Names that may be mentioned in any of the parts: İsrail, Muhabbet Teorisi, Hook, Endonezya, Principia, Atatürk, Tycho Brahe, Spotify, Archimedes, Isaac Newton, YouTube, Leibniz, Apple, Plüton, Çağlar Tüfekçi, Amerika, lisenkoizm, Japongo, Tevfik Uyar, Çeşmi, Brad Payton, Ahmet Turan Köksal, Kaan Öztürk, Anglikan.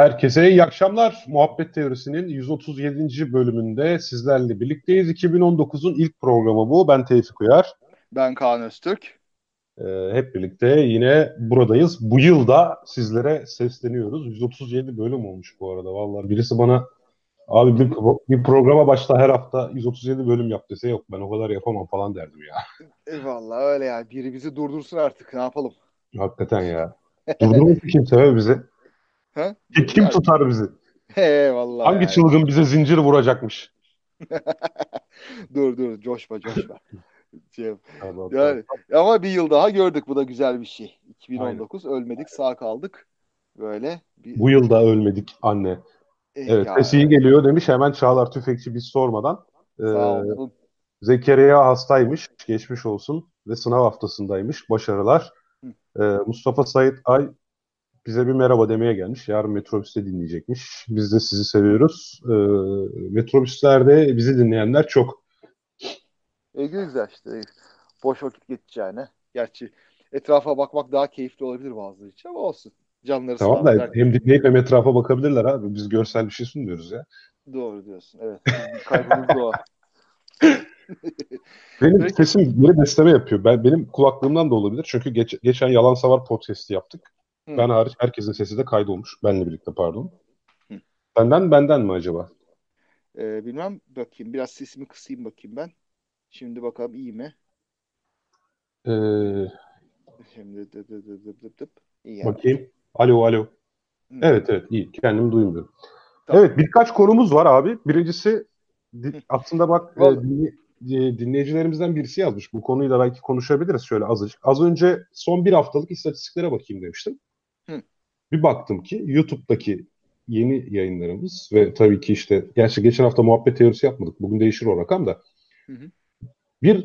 Herkese iyi akşamlar. Muhabbet Teorisi'nin 137. bölümünde sizlerle birlikteyiz. 2019'un ilk programı bu. Ben Tevfik Uyar. Ben Kaan Öztürk. Hep birlikte yine buradayız. Bu yıl da sizlere sesleniyoruz. 137 bölüm olmuş bu arada. Vallahi birisi bana abi bir programa başla her hafta 137 bölüm yap dese yok ben o kadar yapamam falan derdim ya. Vallahi öyle ya. Biri bizi durdursun artık. Ne yapalım? Hakikaten ya. Durdurmuş kimse bizi. Ha? Kim yani tutar bizi? Vallahi. Hangi yani çılgın bize zincir vuracakmış? dur coşma. Yani, ama bir yıl daha gördük, bu da güzel bir şey. 2019 aynen. Ölmedik, sağ kaldık. Böyle. Bu yıl da ölmedik anne. Evet, sesi iyi geliyor demiş hemen Çağlar Tüfekçi biz sormadan. Zekeriya hastaymış, geçmiş olsun ve sınav haftasındaymış. Başarılar. Mustafa Sait Ay bize bir merhaba demeye gelmiş. Yarın Metrobüs'te dinleyecekmiş. Biz de sizi seviyoruz. Metrobüslerde bizi dinleyenler çok. Güzel işte. Boş vakit geçeceğine. Gerçi etrafa bakmak daha keyifli olabilir bazıları için ama olsun. Canları sağlık. Tamam da hem dinleyip hem etrafa bakabilirler abi. Biz görsel bir şey sunmuyoruz ya. Doğru diyorsun. Evet. Kaybımız doğa. Benim sesim böyle besleme yapıyor. Benim kulaklığımdan da olabilir. Çünkü geçen Yalansavar podcast'i yaptık. Ben hariç herkesin sesi de kaydolmuş. Benle birlikte pardon. Benden mi acaba? Bilmem. Bakayım. Biraz sesimi kısayım bakayım ben. Şimdi bakalım iyi mi? Şimdi dıp. İyi bakayım. Yani. Alo. Evet iyi. Kendimi duymuyorum. Tamam. Evet birkaç konumuz var abi. Birincisi aslında bak dinleyicilerimizden birisi yazmış. Bu konuyu da belki konuşabiliriz şöyle azıcık. Az önce son bir haftalık istatistiklere bakayım demiştim. Bir baktım ki YouTube'daki yeni yayınlarımız ve tabii ki işte gerçi geçen hafta muhabbet teorisi yapmadık. Bugün değişir o rakam da.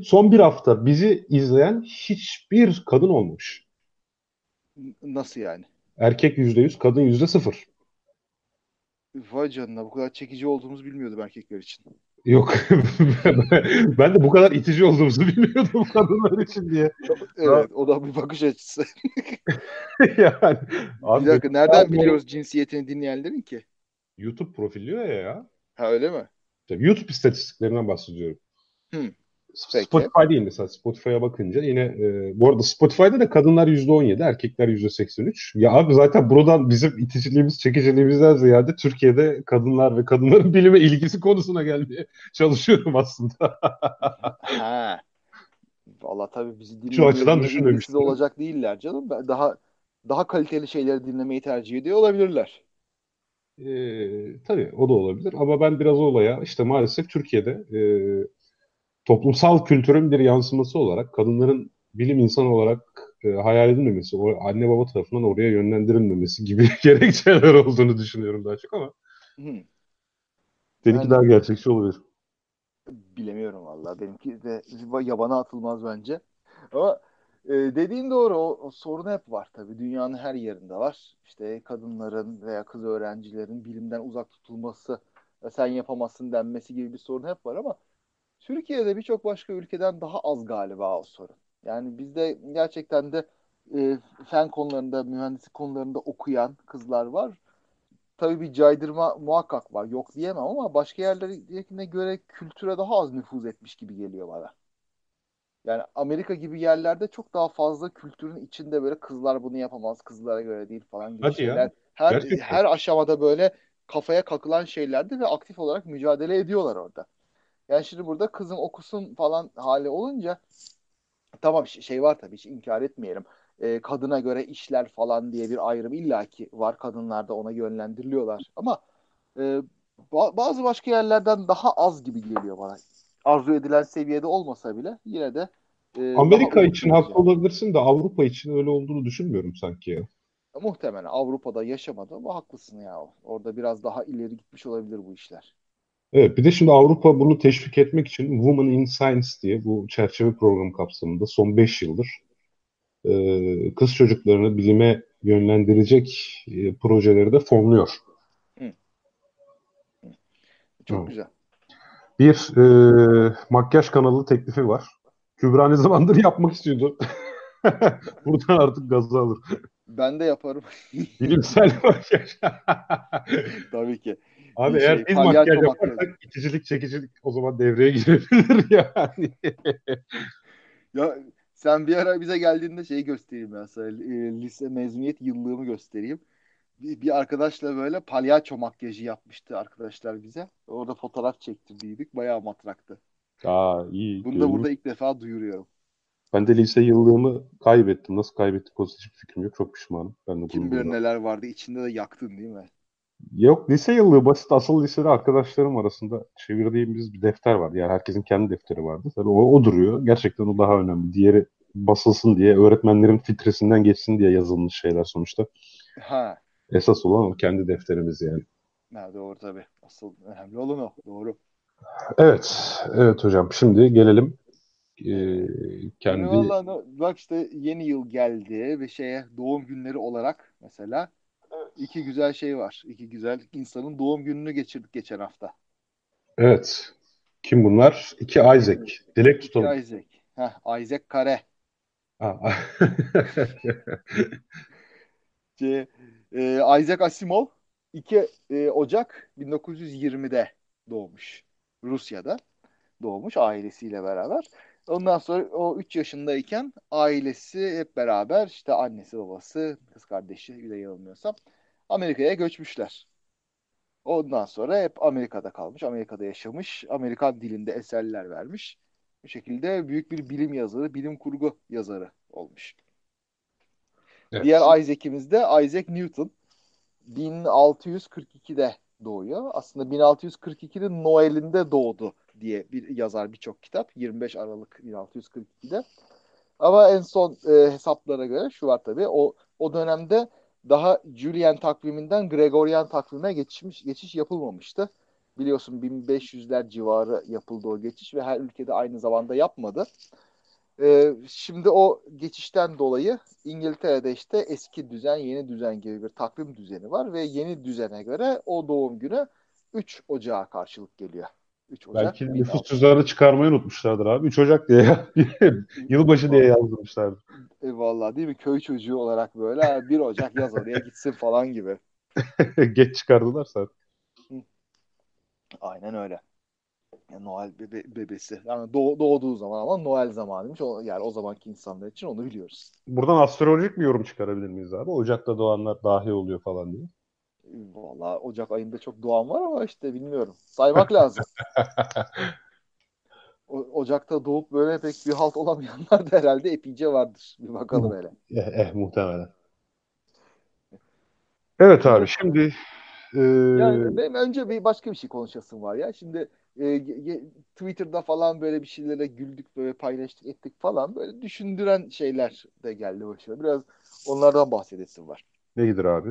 Son bir hafta bizi izleyen hiçbir kadın olmamış. Nasıl yani? Erkek %100, kadın %0. Vay canına, bu kadar çekici olduğumuzu bilmiyordum erkekler için. Yok. Ben de bu kadar itici olduğumuzu bilmiyordum kadınlar için diye. Evet, o da bir bakış açısı. Yani, abi, bir dakika, nereden biliyoruz cinsiyetini dinleyenlerin ki? YouTube profiliyor ya. Ha öyle mi? Tabii, YouTube istatistiklerinden bahsediyorum. Spotify değil mesela. Spotify'a bakınca yine bu arada Spotify'da da kadınlar %17, erkekler %83. Ya abi zaten buradan bizim iticiliğimiz, çekiciliğimizden ziyade Türkiye'de kadınlar ve kadınların bilime ilgisi konusuna gelmeye çalışıyorum aslında. Ha. Vallahi tabii bizi dinlememişiz olacak değiller canım. Daha kaliteli şeyleri dinlemeyi tercih ediyor olabilirler. Tabii o da olabilir ama ben biraz olaya işte maalesef Türkiye'de toplumsal kültürün bir yansıması olarak kadınların bilim insanı olarak hayal edilmemesi, anne baba tarafından oraya yönlendirilmemesi gibi gerekçeler olduğunu düşünüyorum daha çok ama benimki daha gerçekçi olabilir. Bilemiyorum vallahi. Benimki de yabana atılmaz bence. Ama dediğin doğru, o sorun hep var tabii. Dünyanın her yerinde var. İşte kadınların veya kız öğrencilerin bilimden uzak tutulması, sen yapamazsın denmesi gibi bir sorun hep var ama Türkiye'de birçok başka ülkeden daha az galiba o sorun. Yani bizde gerçekten de fen konularında, mühendislik konularında okuyan kızlar var. Tabii bir caydırma muhakkak var. Yok diyemem ama başka yerlerine göre kültüre daha az nüfuz etmiş gibi geliyor bana. Yani Amerika gibi yerlerde çok daha fazla kültürün içinde böyle kızlar bunu yapamaz, kızlara göre değil falan gibi şeyler. Her aşamada böyle kafaya kakılan şeylerdi ve aktif olarak mücadele ediyorlar orada. Yani şimdi burada kızım okusun falan hali olunca tamam şey var tabii, hiç inkar etmeyelim. Kadına göre işler falan diye bir ayrım illaki var. Kadınlar da ona yönlendiriliyorlar. Ama bazı başka yerlerden daha az gibi geliyor bana. Arzu edilen seviyede olmasa bile yine de Amerika için haklı olabilirsin de Avrupa için öyle olduğunu düşünmüyorum sanki ya. Muhtemelen Avrupa'da yaşamadı ama haklısın ya. Orada biraz daha ileri gitmiş olabilir bu işler. Evet, bir de şimdi Avrupa bunu teşvik etmek için Women in Science diye bu çerçeve programı kapsamında son 5 yıldır kız çocuklarını bilime yönlendirecek projeleri de fonluyor. Çok güzel. Bir makyaj kanalı teklifi var. Kübra ne zamandır yapmak istiyordu. Buradan artık gazı alır. Ben de yaparım. Bilimsel makyaj. Tabii ki. Abi eğer biz makyaj yaparsak iticilik, çekicilik o zaman devreye girebilir yani. Ya sen bir ara bize geldiğinde şeyi göstereyim ben sana. Lise mezuniyet yıllığımı göstereyim. Bir arkadaşla böyle palyaço makyajı yapmıştı arkadaşlar bize. Orada fotoğraf çektirdiydik. Bayağı matraktı. Aa, iyi. Bunu da burada ilk defa duyuruyorum. Ben de lise yıllığımı kaybettim. Nasıl kaybettik o hiçbir fikrim yok. Çok pişmanım. Ben de kim bilir neler vardı. İçinde de yaktın değil mi? Yok, lise yıllığı basit. Asıl lisede arkadaşlarım arasında çevirdiğimiz bir defter vardı. Yani herkesin kendi defteri vardı. Tabii o duruyor. Gerçekten o daha önemli. Diğeri basılsın diye, öğretmenlerin filtresinden geçsin diye yazılmış şeyler sonuçta. Ha. Esas olan o kendi defterimiz yani. Ha, doğru tabii. Asıl önemli olan o. Doğru. Evet hocam. Şimdi gelelim. Vallahi, bak işte yeni yıl geldi ve doğum günleri olarak mesela iki güzel şey var. İki güzel insanın doğum gününü geçirdik geçen hafta. Evet. Kim bunlar? İki Isaac. Dilek tutalım. İki Isaac. Isaac Kare. Isaac Asimov 2 Ocak 1920'de doğmuş. Rusya'da doğmuş ailesiyle beraber. Ondan sonra o 3 yaşındayken ailesi hep beraber işte annesi, babası, kız kardeşi bile yanılmıyorsam Amerika'ya göçmüşler. Ondan sonra hep Amerika'da kalmış, Amerika'da yaşamış, Amerikan dilinde eserler vermiş. Bu şekilde büyük bir bilim yazarı, bilim kurgu yazarı olmuş. Evet. Diğer Isaac'imiz de Isaac Newton. 1642'de doğuyor. Aslında 1642'nin Noel'inde doğdu diye yazar birçok kitap. 25 Aralık 1642'de. Ama en son hesaplara göre şu var tabii. O dönemde daha Julian takviminden Gregorian takvime geçiş yapılmamıştı. Biliyorsun 1500'ler civarı yapıldı o geçiş ve her ülkede aynı zamanda yapmadı. Şimdi o geçişten dolayı İngiltere'de işte eski düzen, yeni düzen gibi bir takvim düzeni var ve yeni düzene göre o doğum günü 3 Ocak'a karşılık geliyor. 3 Ocak. Belki nüfus cüzdanını çıkarmayı unutmuşlardır abi. 3 Ocak diye yılbaşı diye yazdırmışlardır. Vallahi değil mi? Köy çocuğu olarak böyle 1 Ocak yaz oraya gitsin falan gibi. Geç çıkardılar sen. Aynen öyle. Yani Noel bebesi. Yani doğduğu zaman ama Noel zamanıymış. Yani o zamanki insanlar için onu biliyoruz. Buradan astrolojik bir yorum çıkarabilir miyiz abi? Ocak'ta doğanlar dahi oluyor falan diye. Vallahi Ocak ayında çok doğan var ama işte bilmiyorum. Saymak lazım. Ocak'ta doğup böyle pek bir halt olamayanlar da herhalde epeyce vardır. Bir bakalım hele. Muhtemelen. Evet abi şimdi... Yani benim önce başka bir şey konuşasım var ya. Şimdi Twitter'da falan böyle bir şeylere güldük, böyle paylaştık ettik falan. Böyle düşündüren şeyler de geldi başıma. Biraz onlardan bahsedesim var. Nedir abi?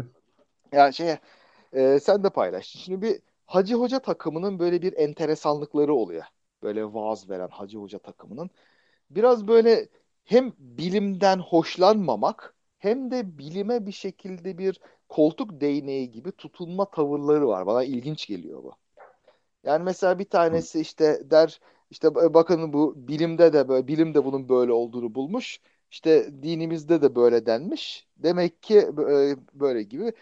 Ya sen de paylaştın. Şimdi bir Hacı Hoca takımının böyle bir enteresanlıkları oluyor. Böyle vaaz veren Hacı Hoca takımının. Biraz böyle hem bilimden hoşlanmamak hem de bilime bir şekilde bir koltuk değneği gibi tutunma tavırları var. Bana ilginç geliyor bu. Yani mesela bir tanesi işte der işte bakın bu bilimde de böyle, bilim de bunun böyle olduğunu bulmuş. İşte dinimizde de böyle denmiş. Demek ki böyle gibi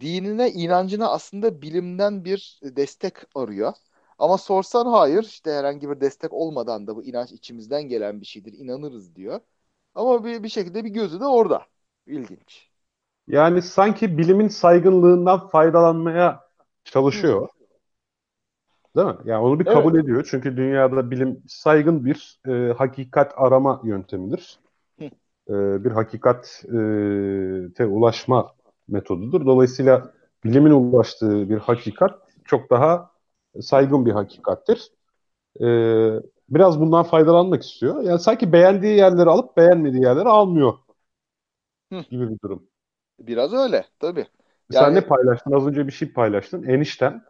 dinine, inancına aslında bilimden bir destek arıyor. Ama sorsan hayır işte herhangi bir destek olmadan da bu inanç içimizden gelen bir şeydir, inanırız diyor. Ama bir şekilde bir gözü de orada. İlginç. Yani sanki bilimin saygınlığından faydalanmaya çalışıyor. Değil mi? Yani onu bir kabul ediyor. Çünkü dünyada bilim saygın bir hakikat arama yöntemidir. Bir hakikate ulaşma metodudur. Dolayısıyla bilimin ulaştığı bir hakikat çok daha saygın bir hakikattir. Biraz bundan faydalanmak istiyor. Yani sanki beğendiği yerleri alıp beğenmediği yerleri almıyor gibi bir durum. Biraz öyle tabii. Yani... Sen ne paylaştın? Az önce bir şey paylaştın. Enişten.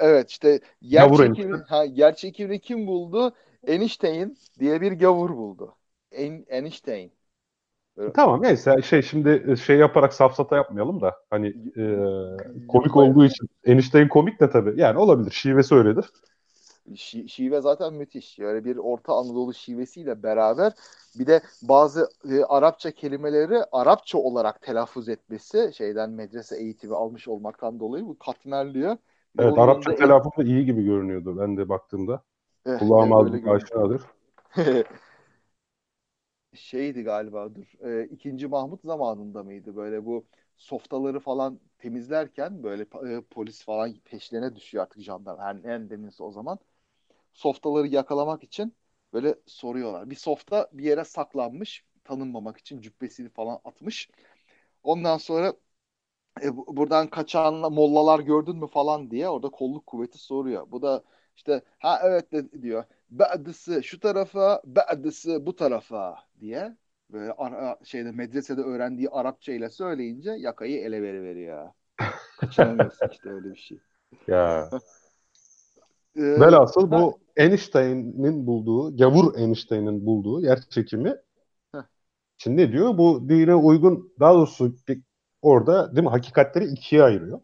Evet işte yer çekimini kim buldu? Einstein diye bir gavur buldu. Einstein. Evet. Tamam neyse şimdi yaparak safsata yapmayalım da hani komik olduğu için Einstein komik de tabii yani olabilir şivesi öyledir. Şive zaten müthiş. Yani bir Orta Anadolu şivesiyle beraber bir de bazı Arapça kelimeleri Arapça olarak telaffuz etmesi, şeyden medrese eğitimi almış olmaktan dolayı bu katmerliyor. Evet, bunun Arapça telaffuzu iyi gibi görünüyordu ben de baktığımda. Kulağım azlık aşağıdır. Şeydi galiba, dur. 2. Mahmut zamanında mıydı? Böyle bu softaları falan temizlerken böyle polis falan peşlerine düşüyor artık, jandarma. Her en deminse o zaman. Softaları yakalamak için böyle soruyorlar. Bir softa bir yere saklanmış. Tanınmamak için cübbesini falan atmış. Ondan sonra buradan kaçan mollalar gördün mü falan diye orada kolluk kuvveti soruyor. Bu da işte ha evet diyor. Ba'dısı şu tarafa, ba'dısı bu tarafa diye böyle şeyde medresede öğrendiği Arapça ile söyleyince yakayı ele veriveriyor. Kaçınamıyorsun işte öyle bir şey. Ya. Velhasıl bu Einstein'in bulduğu, gavur Einstein'in bulduğu yer çekimi şimdi ne diyor? Bu dine uygun, daha doğrusu orada değil mi, hakikatleri ikiye ayırıyor.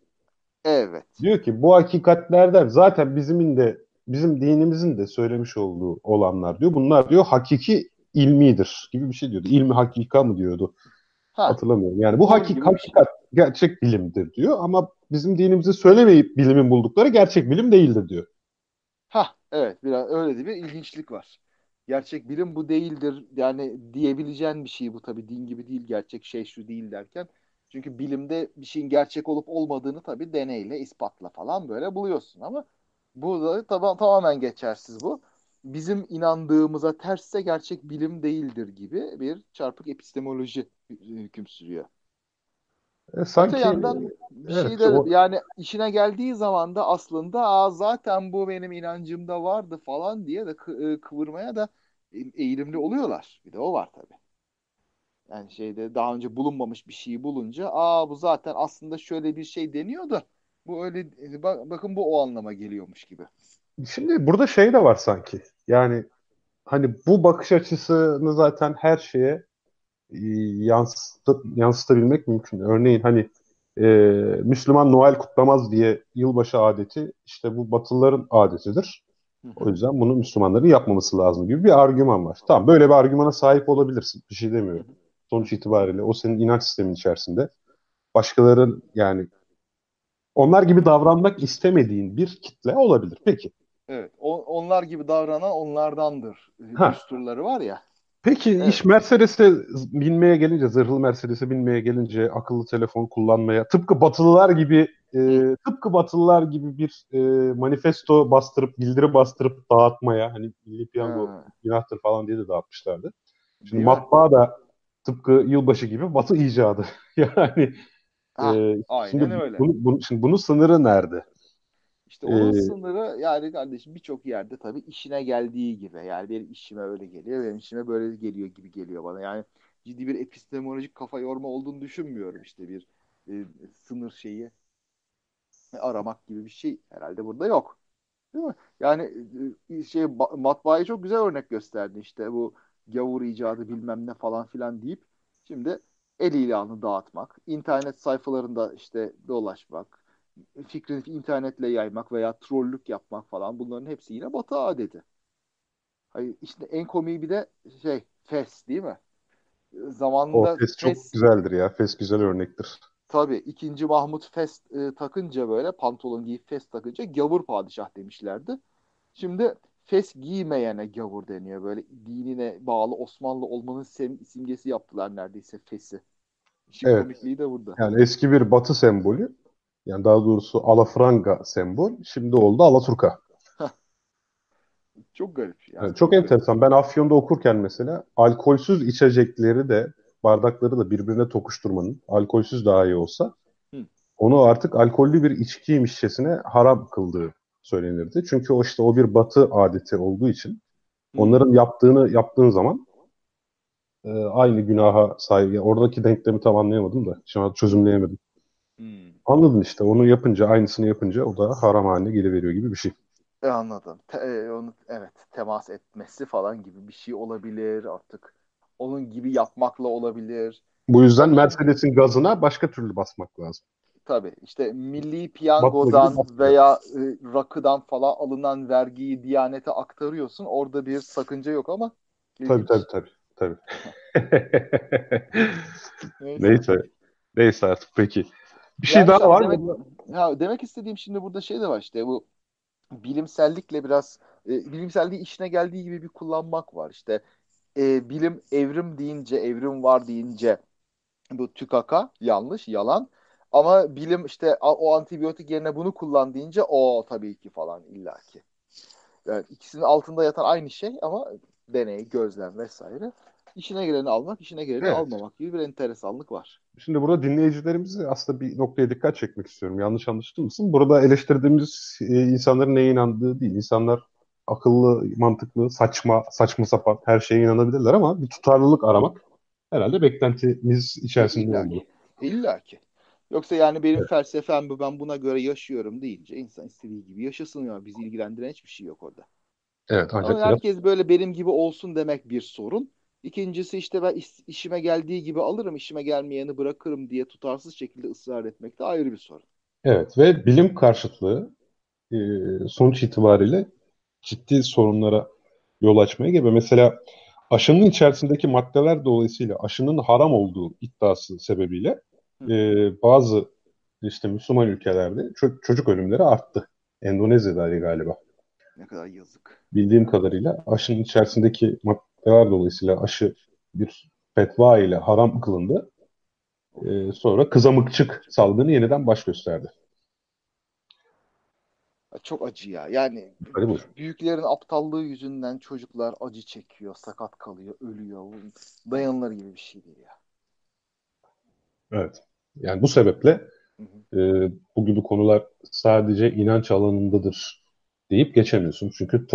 Evet. Diyor ki bu hakikatlerden zaten bizim dinimizin de söylemiş olduğu olanlar diyor. Bunlar diyor hakiki ilmidir gibi bir şey diyordu. İlmi hakika mı diyordu? Hatırlamıyorum. Yani bu hakikat gerçek bilimdir diyor ama bizim dinimizi söylemeyip bilimin buldukları gerçek bilim değildir diyor. Evet, biraz öyle bir ilginçlik var. Gerçek bilim bu değildir. Yani diyebileceğin bir şey bu tabii, din gibi değil, gerçek şey şu değil derken. Çünkü bilimde bir şeyin gerçek olup olmadığını tabii deneyle, ispatla falan böyle buluyorsun ama burada tamamen geçersiz bu. Bizim inandığımıza tersse gerçek bilim değildir gibi bir çarpık epistemoloji hüküm sürüyor. Sanki öte yandan bir şeyler yani işine geldiği zaman da aslında zaten bu benim inancımda vardı falan diye de kıvırmaya da eğilimli oluyorlar. Bir de o var tabii. Yani şeyde daha önce bulunmamış bir şeyi bulunca bu zaten aslında şöyle bir şey deniyordu. Bu öyle bakın bu o anlama geliyormuş gibi. Şimdi burada şey de var sanki. Yani hani bu bakış açısını zaten her şeye yansıtabilmek mümkün. Örneğin hani Müslüman Noel kutlamaz diye yılbaşı adeti işte bu Batılıların adetidir. O yüzden bunu Müslümanların yapmaması lazım gibi bir argüman var. Tamam, böyle bir argümana sahip olabilirsin. Bir şey demiyorum. Sonuç itibariyle o senin inanç sistemin içerisinde. Başkaların yani onlar gibi davranmak istemediğin bir kitle olabilir. Peki. Evet. Onlar gibi davranan onlardandır. Düsturları var ya. Peki evet. İş Mercedes'e binmeye gelince, zırhlı Mercedes'e binmeye gelince, akıllı telefon kullanmaya, tıpkı Batılılar gibi bir manifesto bastırıp, bildiri bastırıp dağıtmaya, hani milli piyango günahtır falan diye de dağıtmışlardı. Şimdi değil matbaa mi? Da tıpkı yılbaşı gibi Batı icadı. Yani aynen öyle. Şimdi bunun sınırı nerede? İşte onun sınırı yani kardeşim birçok yerde tabii işine geldiği gibi. Yani benim işime öyle geliyor, benim işime böyle geliyor gibi geliyor bana. Yani ciddi bir epistemolojik kafa yorma olduğunu düşünmüyorum, işte bir sınır şeyi aramak gibi bir şey herhalde burada yok. Değil mi? Yani şey matbaayı çok güzel örnek gösterdi, işte bu gavur icadı bilmem ne falan filan deyip şimdi el ilanı dağıtmak, internet sayfalarında işte dolaşmak, fikrini internetle yaymak veya trollük yapmak falan, bunların hepsi yine Batı adeti. Hayır, işte en komiği bir de şey Fes değil mi? Zamanında Fes çok güzeldir ya. Fes güzel örnektir. Tabii 2. Mahmut Fes takınca, böyle pantolon giyip Fes takınca gavur padişah demişlerdi. Şimdi Fes giymeyene gavur deniyor. Böyle dinine bağlı Osmanlı olmanın simgesi yaptılar neredeyse Fes'i. İşin komikliği de burada. Yani eski bir Batı sembolü, yani daha doğrusu alafranga sembol, şimdi oldu alaturka. Çok garip. Yani çok enteresan. Ben Afyon'da okurken mesela alkolsüz içecekleri de, bardakları da birbirine tokuşturmanın, alkolsüz daha iyi olsa onu artık alkollü bir içkiymişçesine haram kıldığı söylenirdi. Çünkü o işte o bir Batı adeti olduğu için onların yaptığın zaman aynı günaha sahip. Yani oradaki denklemi tam anlayamadım da şu an çözümleyemedim. Anladın işte, onu yapınca, aynısını yapınca o da haram haline geliveriyor gibi bir şey. Anladım. Onu temas etmesi falan gibi bir şey olabilir artık. Onun gibi yapmakla olabilir. Bu yüzden Mercedes'in gazına başka türlü basmak lazım. Tabii işte milli piyangodan veya rakıdan falan alınan vergiyi Diyanet'e aktarıyorsun. Orada bir sakınca yok ama. Tabii. Neyse artık peki. Bir şey yani daha var mı? Demek istediğim şimdi burada şey de var işte bu bilimsellikle biraz bilimselliği işine geldiği gibi bir kullanmak var. İşte bilim evrim deyince, evrim var deyince bu tükaka yanlış, yalan. Ama bilim işte o antibiyotik yerine bunu kullan deyince o tabii ki falan illaki. Yani ikisinin altında yatan aynı şey ama deney, gözlem vesaire. İşine geleni almak, işine geleni almamak gibi bir enteresanlık var. Şimdi burada dinleyicilerimizi aslında bir noktaya dikkat çekmek istiyorum. Yanlış anlaşılmasın. Burada eleştirdiğimiz insanların neye inandığı değil. İnsanlar akıllı, mantıklı, saçma sapan her şeye inanabilirler ama bir tutarlılık aramak herhalde beklentimiz içerisinde oluyor. İlla ki. Yoksa yani benim felsefem bu, ben buna göre yaşıyorum deyince insan istediği gibi yaşasın ya. Bizi ilgilendiren hiçbir şey yok orada. Evet. Ama herkes böyle benim gibi olsun demek bir sorun. İkincisi işte ben işime geldiği gibi alırım, işime gelmeyeni bırakırım diye tutarsız şekilde ısrar etmek de ayrı bir sorun. Evet ve bilim karşıtlığı sonuç itibariyle ciddi sorunlara yol açmaya gebe. Mesela aşının içerisindeki maddeler dolayısıyla aşının haram olduğu iddiası sebebiyle bazı işte Müslüman ülkelerde çocuk ölümleri arttı. Endonezya'da galiba. Ne kadar yazık. Bildiğim kadarıyla aşının içerisindeki maddeler dolayısıyla aşı bir fetva ile haram kılındı. Sonra kızamıkçık salgını yeniden baş gösterdi. Çok acı ya. Yani büyüklerin aptallığı yüzünden çocuklar acı çekiyor, sakat kalıyor, ölüyor. Dayanılır gibi bir şey değil ya. Evet. Yani bu sebeple bu gibi konular sadece inanç alanındadır deyip geçemiyorsun. Çünkü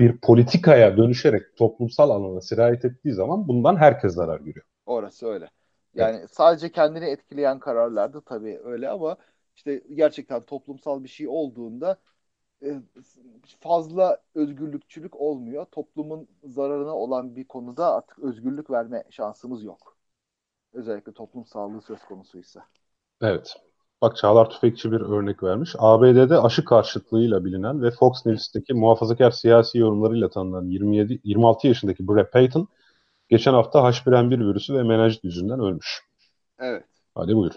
bir politikaya dönüşerek toplumsal alana sirayet ettiği zaman bundan herkes zarar görüyor. Orası öyle. Yani sadece kendini etkileyen kararlarda tabii öyle ama işte gerçekten toplumsal bir şey olduğunda fazla özgürlükçülük olmuyor. Toplumun zararına olan bir konuda artık özgürlük verme şansımız yok. Özellikle toplum sağlığı söz konusuysa. Evet. Bak Çağlar Tüfekçi bir örnek vermiş. ABD'de aşı karşıtlığıyla bilinen ve Fox News'teki muhafazakar siyasi yorumlarıyla tanınan 26 yaşındaki Brad Payton geçen hafta H1N1 virüsü ve menenjit yüzünden ölmüş. Evet. Hadi buyur.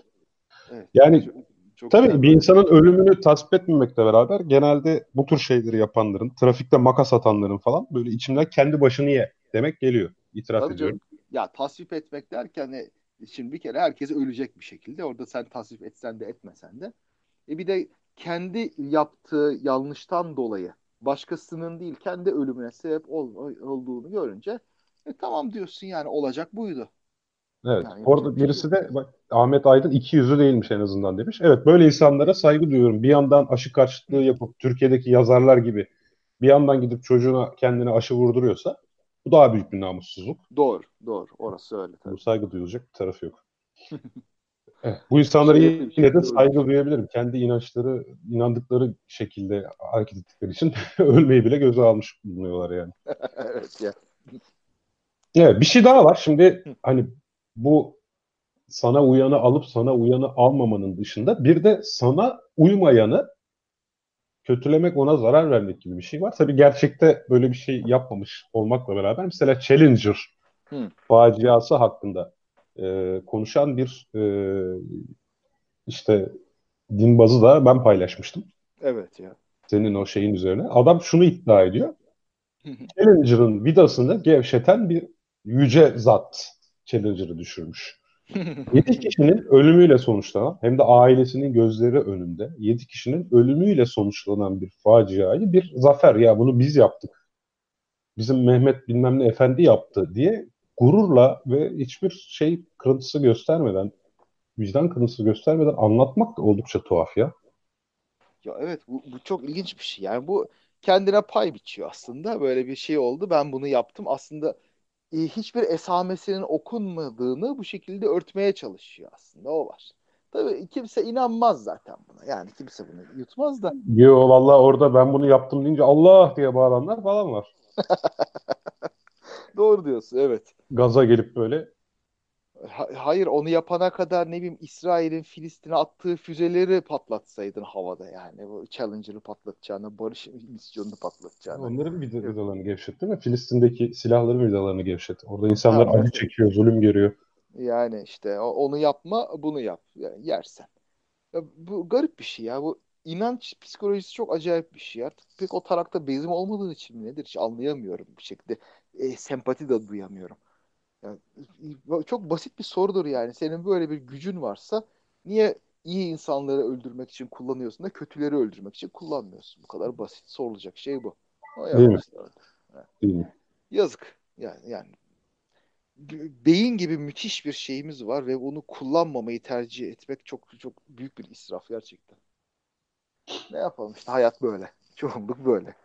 Evet. Yani çok tabii bir insanın ölümünü tasvip etmemekle beraber genelde bu tür şeyleri yapanların, trafikte makas atanların falan böyle içimden kendi başını ye demek geliyor. İtiraf ediyorum. Canım. Ya tasvip etmek derken şimdi bir kere herkes ölecek bir şekilde. Orada sen tasvip etsen de etmesen de. Bir de kendi yaptığı yanlıştan dolayı başkasının değil kendi ölümüne sebep olduğunu görünce tamam diyorsun yani olacak buydu. Evet. Yani orada birisi de bak Ahmet Aydın iki yüzlü değilmiş en azından demiş. Evet böyle insanlara saygı duyuyorum. Bir yandan aşı karşıtlığı yapıp Türkiye'deki yazarlar gibi bir yandan gidip çocuğuna kendine aşı vurduruyorsa bu daha büyük bir namussuzluk. Doğru. Orası öyle. Tabii. Bu saygı duyulacak bir tarafı yok. Bu insanlara yine de saygı duyabilirim. Kendi inançları, inandıkları şekilde hareket ettikleri için ölmeyi bile göze almış bulunuyorlar yani. Evet ya. Evet, bir şey daha var. Şimdi hani bu sana uyanı alıp sana uyanı almamanın dışında bir de sana uymayanı kötülemek, ona zarar vermek gibi bir şey var. Tabii gerçekte böyle bir şey yapmamış olmakla beraber mesela Challenger faciası hakkında konuşan bir işte din bazı da ben paylaşmıştım. Evet ya. Senin o şeyin üzerine. Adam şunu iddia ediyor. Challenger'ın vidasını gevşeten bir yüce zat Challenger'ı düşürmüş. 7 kişinin ölümüyle sonuçlanan hem de ailesinin gözleri önünde 7 kişinin ölümüyle sonuçlanan bir faciayı bir zafer ya bunu biz yaptık. Bizim Mehmet bilmem ne efendi yaptı diye gururla ve hiçbir şey kırıntısı göstermeden vicdan kırıntısı göstermeden anlatmak da oldukça tuhaf ya. Ya evet bu çok ilginç bir şey yani bu kendine pay biçiyor aslında böyle bir şey oldu ben bunu yaptım aslında hiçbir esamesinin okunmadığını bu şekilde örtmeye çalışıyor aslında o var. Tabii kimse inanmaz zaten buna. Yani kimse bunu yutmaz da. Yo vallahi orada ben bunu yaptım deyince Allah diye bağıranlar falan var. Doğru diyorsun evet. Gaza gelip böyle Hayır, onu yapana kadar ne bileyim İsrail'in Filistin'e attığı füzeleri patlatsaydın havada yani. Bu Challenger'ı patlatacağını, barış misyonunu patlatacağını. Onların vidalarını gevşet değil mi? Filistin'deki silahların vidalarını gevşet. Orada insanlar acı çekiyor, zulüm görüyor. Yani işte onu yapma, bunu yap. Yani yersen. Ya bu garip bir şey ya. Bu inanç psikolojisi çok acayip bir şey artık. Pek o tarakta bezim olmadığı için mi nedir? Hiç anlayamıyorum bu şekilde. Sempati de duyamıyorum. Yani, çok basit bir sorudur yani. Senin böyle bir gücün varsa niye iyi insanları öldürmek için kullanıyorsun da kötüleri öldürmek için kullanmıyorsun? Bu kadar basit sorulacak şey bu. Değil mi? Değil mi? Yazık. Yani beyin gibi müthiş bir şeyimiz var ve onu kullanmamayı tercih etmek çok çok büyük bir israf gerçekten. Ne yapalım işte, hayat böyle. Çoğunluk böyle.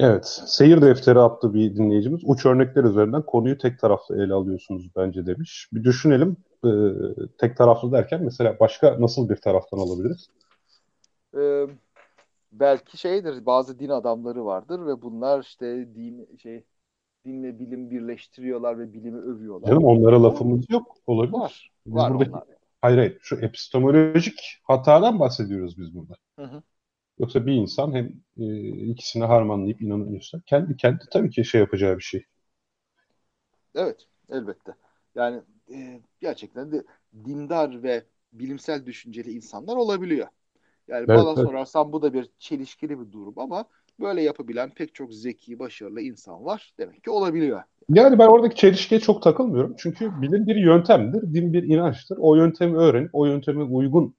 Evet, seyir defteri adlı bir dinleyicimiz uç örnekler üzerinden konuyu tek taraflı ele alıyorsunuz bence demiş. Bir düşünelim, tek taraflı derken mesela başka nasıl bir taraftan alabiliriz? Belki şeydir, bazı din adamları vardır ve bunlar işte dinle bilim birleştiriyorlar ve bilimi övüyorlar. Canım, onlara lafımız yok, olabilir. Var buradaki... Hayır, şu epistemolojik hatadan bahsediyoruz biz burada. Hı hı. Yoksa bir insan hem ikisini harmanlayıp inanıyorsa kendi tabii ki şey yapacağı bir şey. Evet, elbette. Yani gerçekten de dindar ve bilimsel düşünceli insanlar olabiliyor. Yani evet, bana sorarsan bu da bir çelişkili bir durum ama böyle yapabilen pek çok zeki, başarılı insan var. Demek ki olabiliyor. Yani ben oradaki çelişkiye çok takılmıyorum. Çünkü bilim bir yöntemdir, din bir inançtır. O yöntemi öğren, o yönteme uygun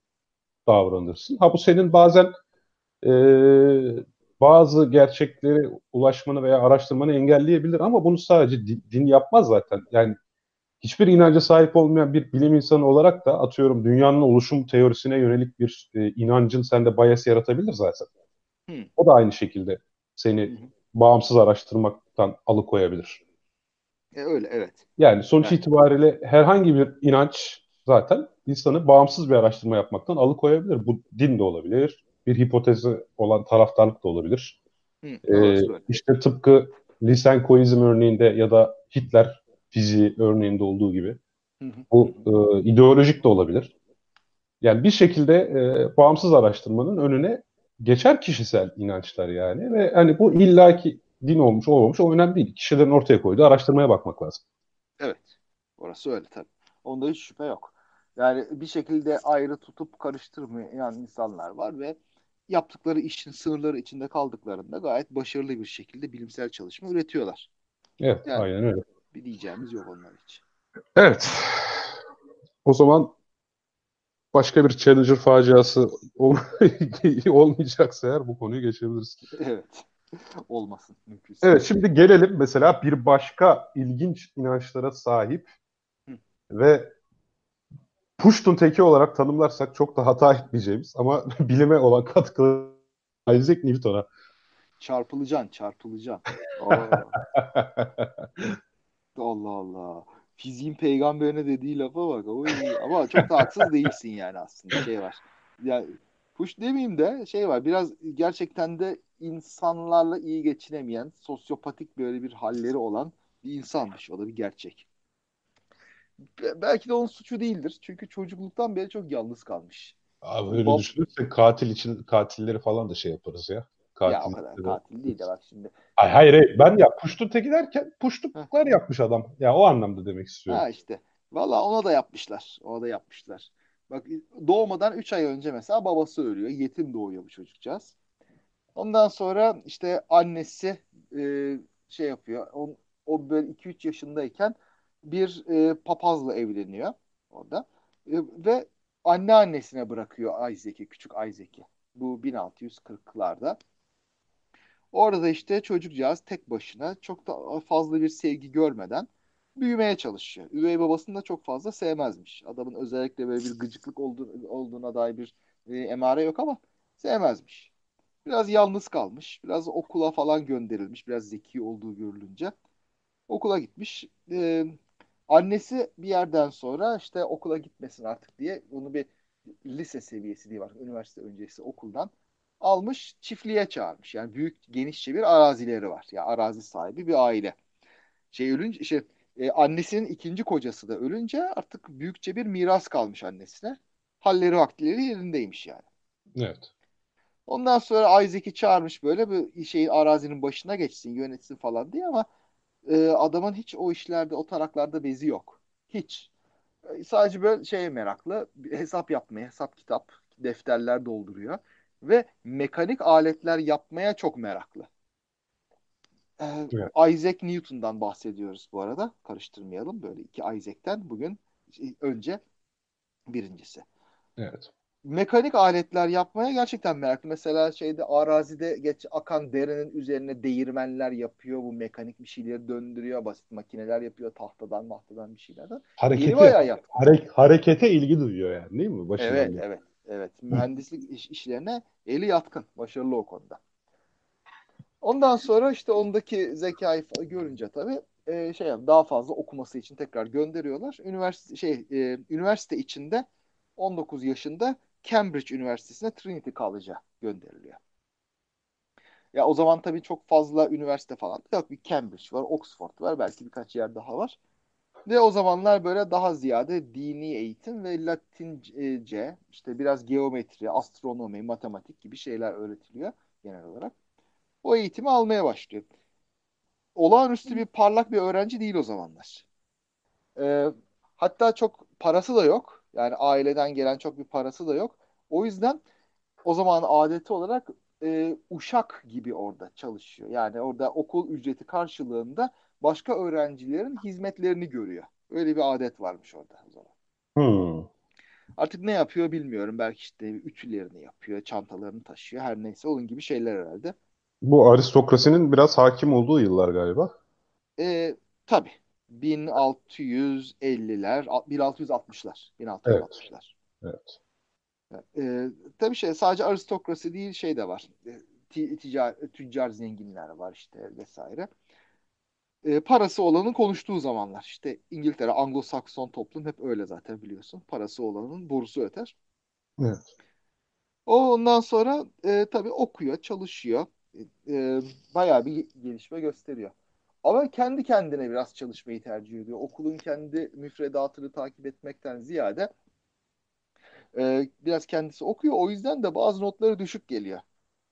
davranırsın. Ha bu senin bazen bazı gerçeklere ulaşmanı veya araştırmanı engelleyebilir ama bunu sadece din yapmaz zaten. Yani hiçbir inanca sahip olmayan bir bilim insanı olarak da atıyorum dünyanın oluşum teorisine yönelik bir inancın sende bias yaratabilir zaten. O da aynı şekilde seni bağımsız araştırmaktan alıkoyabilir. Öyle, evet. Yani sonuç itibariyle herhangi bir inanç zaten insanı bağımsız bir araştırma yapmaktan alıkoyabilir. Bu din de olabilir. Bir hipotezi olan taraftarlık da olabilir. İşte tıpkı lisenkoizm örneğinde ya da Hitler fiziği örneğinde olduğu gibi. Bu ideolojik de olabilir. Yani bir şekilde bağımsız araştırmanın önüne geçer kişisel inançlar yani. Ve hani bu illaki din olmuş olmamış o önemli değil. Kişilerin ortaya koyduğu araştırmaya bakmak lazım. Evet. Orası öyle tabii. Onda hiç şüphe yok. Yani bir şekilde ayrı tutup karıştırmayan insanlar var ve yaptıkları işin sınırları içinde kaldıklarında gayet başarılı bir şekilde bilimsel çalışma üretiyorlar. Evet, yani aynen öyle. Bir diyeceğimiz yok onlar için. Evet. O zaman başka bir Challenger faciası olmayacaksa eğer bu konuyu geçebiliriz. Evet. Olmasın mümkünse. Evet, şimdi gelelim mesela bir başka ilginç inançlara sahip ve Push'tun teki olarak tanımlarsak çok da hata etmeyeceğimiz ama bilime olan katkıları Isaac Newton'a. Çarpılacaksın. Allah Allah. Fiziğin peygamberine dediği lafa bak. Oy. Ama çok da haksız değilsin yani aslında. Şey var. Yani Push demeyeyim de şey var. Biraz gerçekten de insanlarla iyi geçinemeyen, sosyopatik böyle bir halleri olan bir insanmış. O da bir gerçek. Belki de onun suçu değildir. Çünkü çocukluktan beri çok yalnız kalmış. Abi öyle düşünürsek katilleri falan da şey yaparız ya. Ya o kadar katil değil de bak şimdi. Hayır ben ya Push'tun teki derken Push'luklar yapmış adam. Ya o anlamda demek istiyorum. Ha işte. Valla ona da yapmışlar. Bak doğmadan 3 ay önce mesela babası ölüyor. Yetim doğuyor bu çocukcağız. Ondan sonra işte annesi şey yapıyor. O böyle 2-3 yaşındayken bir papazla evleniyor orada ve anneannesine bırakıyor küçük Isaac'i. Bu 1640'larda. Orada işte çocukcağız tek başına çok da fazla bir sevgi görmeden büyümeye çalışıyor. Üvey babasını da çok fazla sevmezmiş. Adamın özellikle böyle bir gıcıklık olduğuna dair bir emare yok ama sevmezmiş. Biraz yalnız kalmış. Biraz okula falan gönderilmiş. Biraz zeki olduğu görülünce. Okula gitmiş. Annesi bir yerden sonra işte okula gitmesin artık diye onu bir lise seviyesi diye var. Üniversite öncesi okuldan almış, çiftliğe çağırmış. Yani büyük genişçe bir arazileri var. Yani arazi sahibi bir aile. Şey ölünce Annesinin ikinci kocası da ölünce artık büyükçe bir miras kalmış annesine. Halleri vaktileri yerindeymiş yani. Evet. Ondan sonra Isaac'i çağırmış böyle bir şeyin, arazinin başına geçsin, yönetsin falan diye ama adamın hiç o işlerde, o taraklarda bezi yok. Hiç. Sadece böyle şeye meraklı, hesap yapmaya, hesap kitap, defterler dolduruyor ve mekanik aletler yapmaya çok meraklı. Evet. Isaac Newton'dan bahsediyoruz bu arada. Karıştırmayalım, böyle iki Isaac'ten bugün önce birincisi. Evet. Mekanik aletler yapmaya gerçekten meraklı. Mesela şeyde, arazide akan derenin üzerine değirmenler yapıyor. Bu mekanik bir şeyleri döndürüyor. Basit makineler yapıyor. Tahtadan mahtadan bir şeylerden. Harekete ilgi duyuyor yani, değil mi? Başarılı. Evet, evet, evet. Mühendislik işlerine eli yatkın. Başarılı o konuda. Ondan sonra işte ondaki zekayı görünce tabii şey, daha fazla okuması için tekrar gönderiyorlar. Üniversite içinde 19 yaşında Cambridge Üniversitesi'ne, Trinity College'a gönderiliyor. Ya o zaman tabii çok fazla üniversite falan yok. Bir Cambridge var, Oxford var, belki birkaç yer daha var. Ve o zamanlar böyle daha ziyade dini eğitim ve Latince, işte biraz geometri, astronomi, matematik gibi şeyler öğretiliyor genel olarak. O eğitimi almaya başlıyor. Olağanüstü bir parlak bir öğrenci değil o zamanlar. Hatta çok parası da yok. Yani aileden gelen çok bir parası da yok. O yüzden o zaman adeti olarak uşak gibi orada çalışıyor. Yani orada okul ücreti karşılığında başka öğrencilerin hizmetlerini görüyor. Öyle bir adet varmış orada o zaman. Artık ne yapıyor bilmiyorum. Belki işte ütülerini yapıyor, çantalarını taşıyor. Her neyse onun gibi şeyler herhalde. Bu aristokrasinin biraz hakim olduğu yıllar galiba. Tabii. 1650'ler, 1660'lar. 1660'lar. Evet. Evet. Tabii şey, sadece aristokrasi değil, şey de var. Tüccar zenginler var işte vesaire. Parası olanın konuştuğu zamanlar. İşte İngiltere, Anglo-Sakson toplum hep öyle zaten, biliyorsun. Parası olanın borusu öter. Evet. Ondan sonra tabii okuyor, çalışıyor. Bayağı bir gelişme gösteriyor. Ama kendi kendine biraz çalışmayı tercih ediyor. Okulun kendi müfredatını takip etmekten ziyade biraz kendisi okuyor. O yüzden de bazı notları düşük geliyor.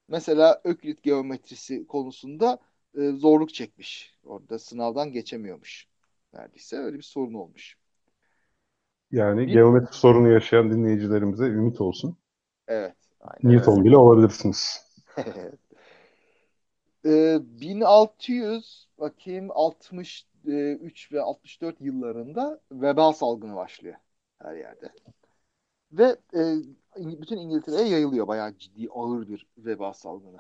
Mesela Öklit geometrisi konusunda zorluk çekmiş. Orada sınavdan geçemiyormuş. Neredeyse öyle bir sorun olmuş. Yani geometrik sorunu yaşayan dinleyicilerimize ümit olsun. Evet. Aynen. Newton bile olabilirsiniz. Evet. 1600 bakayım 63 ve 64 yıllarında veba salgını başlıyor her yerde. Ve bütün İngiltere'ye yayılıyor bayağı ciddi, ağır bir veba salgını.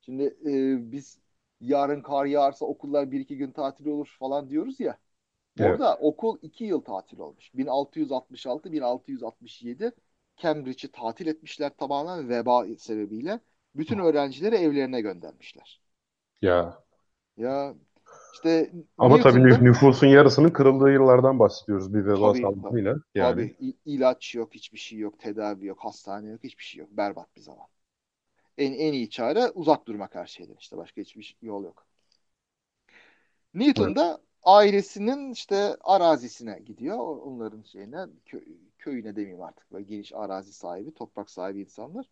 Şimdi biz yarın kar yağarsa okullar 1-2 gün tatil olur falan diyoruz ya. Evet. Orada okul 2 yıl tatil olmuş. 1666-1667 Cambridge'i tatil etmişler tamamen veba sebebiyle. Bütün öğrencileri evlerine göndermişler. Ya işte ama Newton'da, tabii nüfusun yarısının kırıldığı yıllardan bahsediyoruz bir veba salgınıyla. Yani. Tabii ilaç yok, hiçbir şey yok, tedavi yok, hastane yok, hiçbir şey yok. Berbat bir zaman. En iyi çare uzak durmak her şeyden, işte başka hiçbir yol yok. Newton da ailesinin işte arazisine gidiyor. Onların şeyine, köyüne demeyeyim artık, böyle geniş arazi sahibi, toprak sahibi insanlar.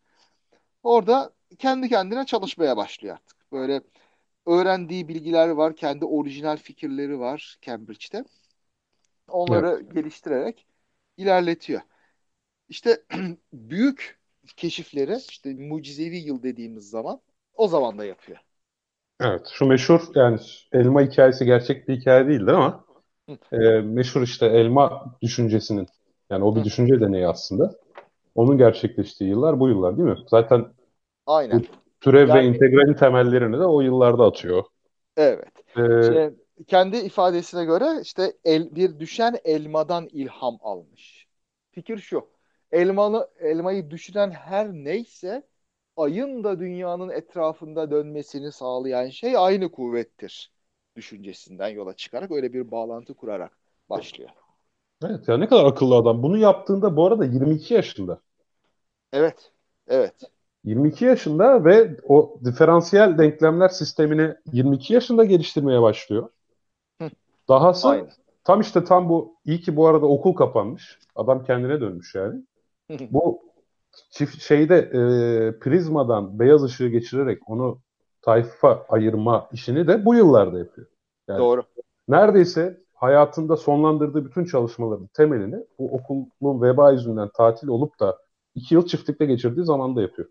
Orada kendi kendine çalışmaya başlıyor artık. Böyle öğrendiği bilgiler var, kendi orijinal fikirleri var Cambridge'de. Onları geliştirerek ilerletiyor. İşte büyük keşifleri, işte mucizevi yıl dediğimiz zaman, o zaman da yapıyor. Evet, şu meşhur yani elma hikayesi gerçek bir hikaye değildir ama meşhur işte elma düşüncesinin, yani o bir düşünce deneyi aslında. Onun gerçekleştiği yıllar bu yıllar değil mi? Zaten aynen. Türev yani, ve integralin temellerini de o yıllarda atıyor. Evet. Kendi ifadesine göre işte bir düşen elmadan ilham almış. Fikir şu. Elmayı düşünen her neyse, ayın da dünyanın etrafında dönmesini sağlayan şey aynı kuvvettir düşüncesinden yola çıkarak, öyle bir bağlantı kurarak başlıyor. Evet ya, ne kadar akıllı adam. Bunu yaptığında bu arada 22 yaşında. Evet. Evet. 22 yaşında ve o diferansiyel denklemler sistemini 22 yaşında geliştirmeye başlıyor. Dahası Tam bu, iyi ki bu arada okul kapanmış. Adam kendine dönmüş yani. Bu prizmadan beyaz ışığı geçirerek onu tayfa ayırma işini de bu yıllarda yapıyor. Yani doğru. Neredeyse hayatında sonlandırdığı bütün çalışmaların temelini bu okulun veba yüzünden tatil olup da 2 yıl çiftlikte geçirdiği zamanda yapıyor.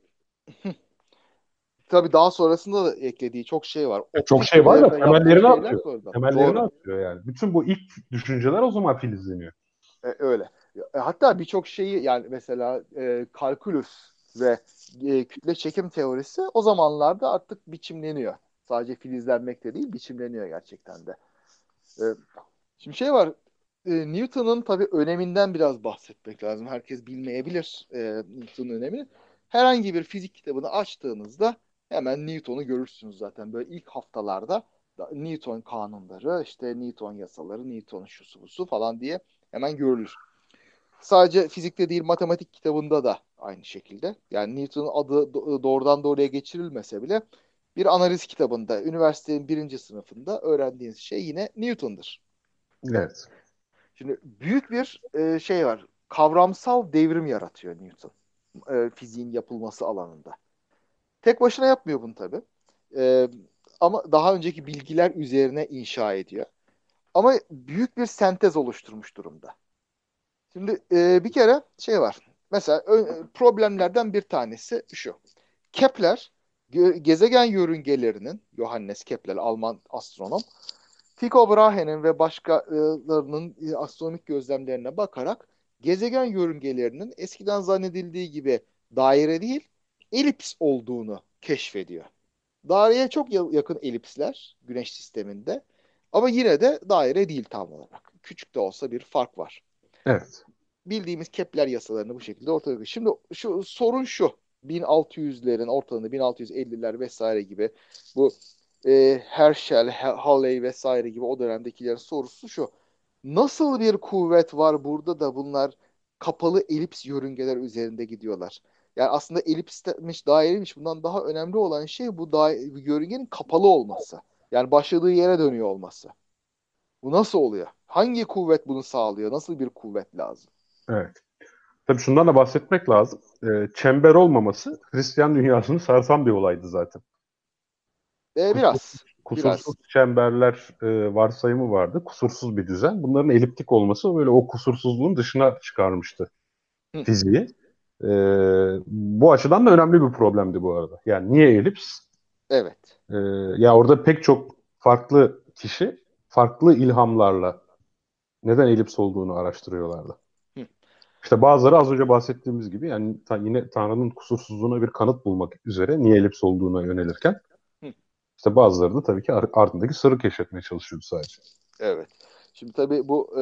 Tabii daha sonrasında da eklediği çok şey var. Çok şey var da temellerini atıyor. Temellerini atıyor yani. Bütün bu ilk düşünceler o zaman filizleniyor. Öyle. Hatta birçok şeyi yani mesela kalkülüs ve kütle çekim teorisi o zamanlarda artık biçimleniyor. Sadece filizlenmek de değil, biçimleniyor gerçekten de. Şimdi şey var, Newton'un tabii öneminden biraz bahsetmek lazım. Herkes bilmeyebilir Newton'un önemini. Herhangi bir fizik kitabını açtığınızda hemen Newton'u görürsünüz zaten. Böyle ilk haftalarda Newton kanunları, işte Newton yasaları, Newton'un şusu busu falan diye hemen görülür. Sadece fizikte değil, matematik kitabında da aynı şekilde. Yani Newton'un adı doğrudan doğruya geçirilmese bile bir analiz kitabında, üniversitenin 1. sınıfında öğrendiğiniz şey yine Newton'dur. Evet. Şimdi büyük bir şey var. Kavramsal devrim yaratıyor Newton. Fiziğin yapılması alanında. Tek başına yapmıyor bunu tabii. Ama daha önceki bilgiler üzerine inşa ediyor. Ama büyük bir sentez oluşturmuş durumda. Şimdi bir kere şey var. Mesela problemlerden bir tanesi şu. Kepler gezegen yörüngelerinin, Johannes Kepler, Alman astronom, Tycho Brahe'nin ve başkalarının astronomik gözlemlerine bakarak gezegen yörüngelerinin eskiden zannedildiği gibi daire değil, elips olduğunu keşfediyor. Daireye çok yakın elipsler Güneş sisteminde ama yine de daire değil tam olarak. Küçük de olsa bir fark var. Evet. Bildiğimiz Kepler yasalarını bu şekilde ortaya koyuyor. Şimdi şu sorun şu. 1600'lerin ortalarında 1650'ler vesaire gibi bu Herschel, Halley vesaire gibi o dönemdekilerin sorusu şu. Nasıl bir kuvvet var burada da bunlar kapalı elips yörüngeler üzerinde gidiyorlar? Yani aslında elipsmiş, daireymiş, bundan daha önemli olan şey bu yörüngenin kapalı olması. Yani başladığı yere dönüyor olması. Bu nasıl oluyor? Hangi kuvvet bunu sağlıyor? Nasıl bir kuvvet lazım? Evet. Tabii şundan da bahsetmek lazım. Çember olmaması Hristiyan dünyasını sarsan bir olaydı zaten. Kusursuz çemberler varsayımı vardı. Kusursuz bir düzen. Bunların eliptik olması böyle o kusursuzluğun dışına çıkarmıştı fiziği. Bu açıdan da önemli bir problemdi bu arada. Yani niye elips? Evet. Ya orada pek çok farklı kişi farklı ilhamlarla neden elips olduğunu araştırıyorlardı. İşte bazıları az önce bahsettiğimiz gibi yani yine Tanrı'nın kusursuzluğuna bir kanıt bulmak üzere niye elips olduğuna yönelirken işte bazıları da tabii ki ardındaki sırrı keşfetmeye çalışıyordu sadece. Evet. Şimdi tabii bu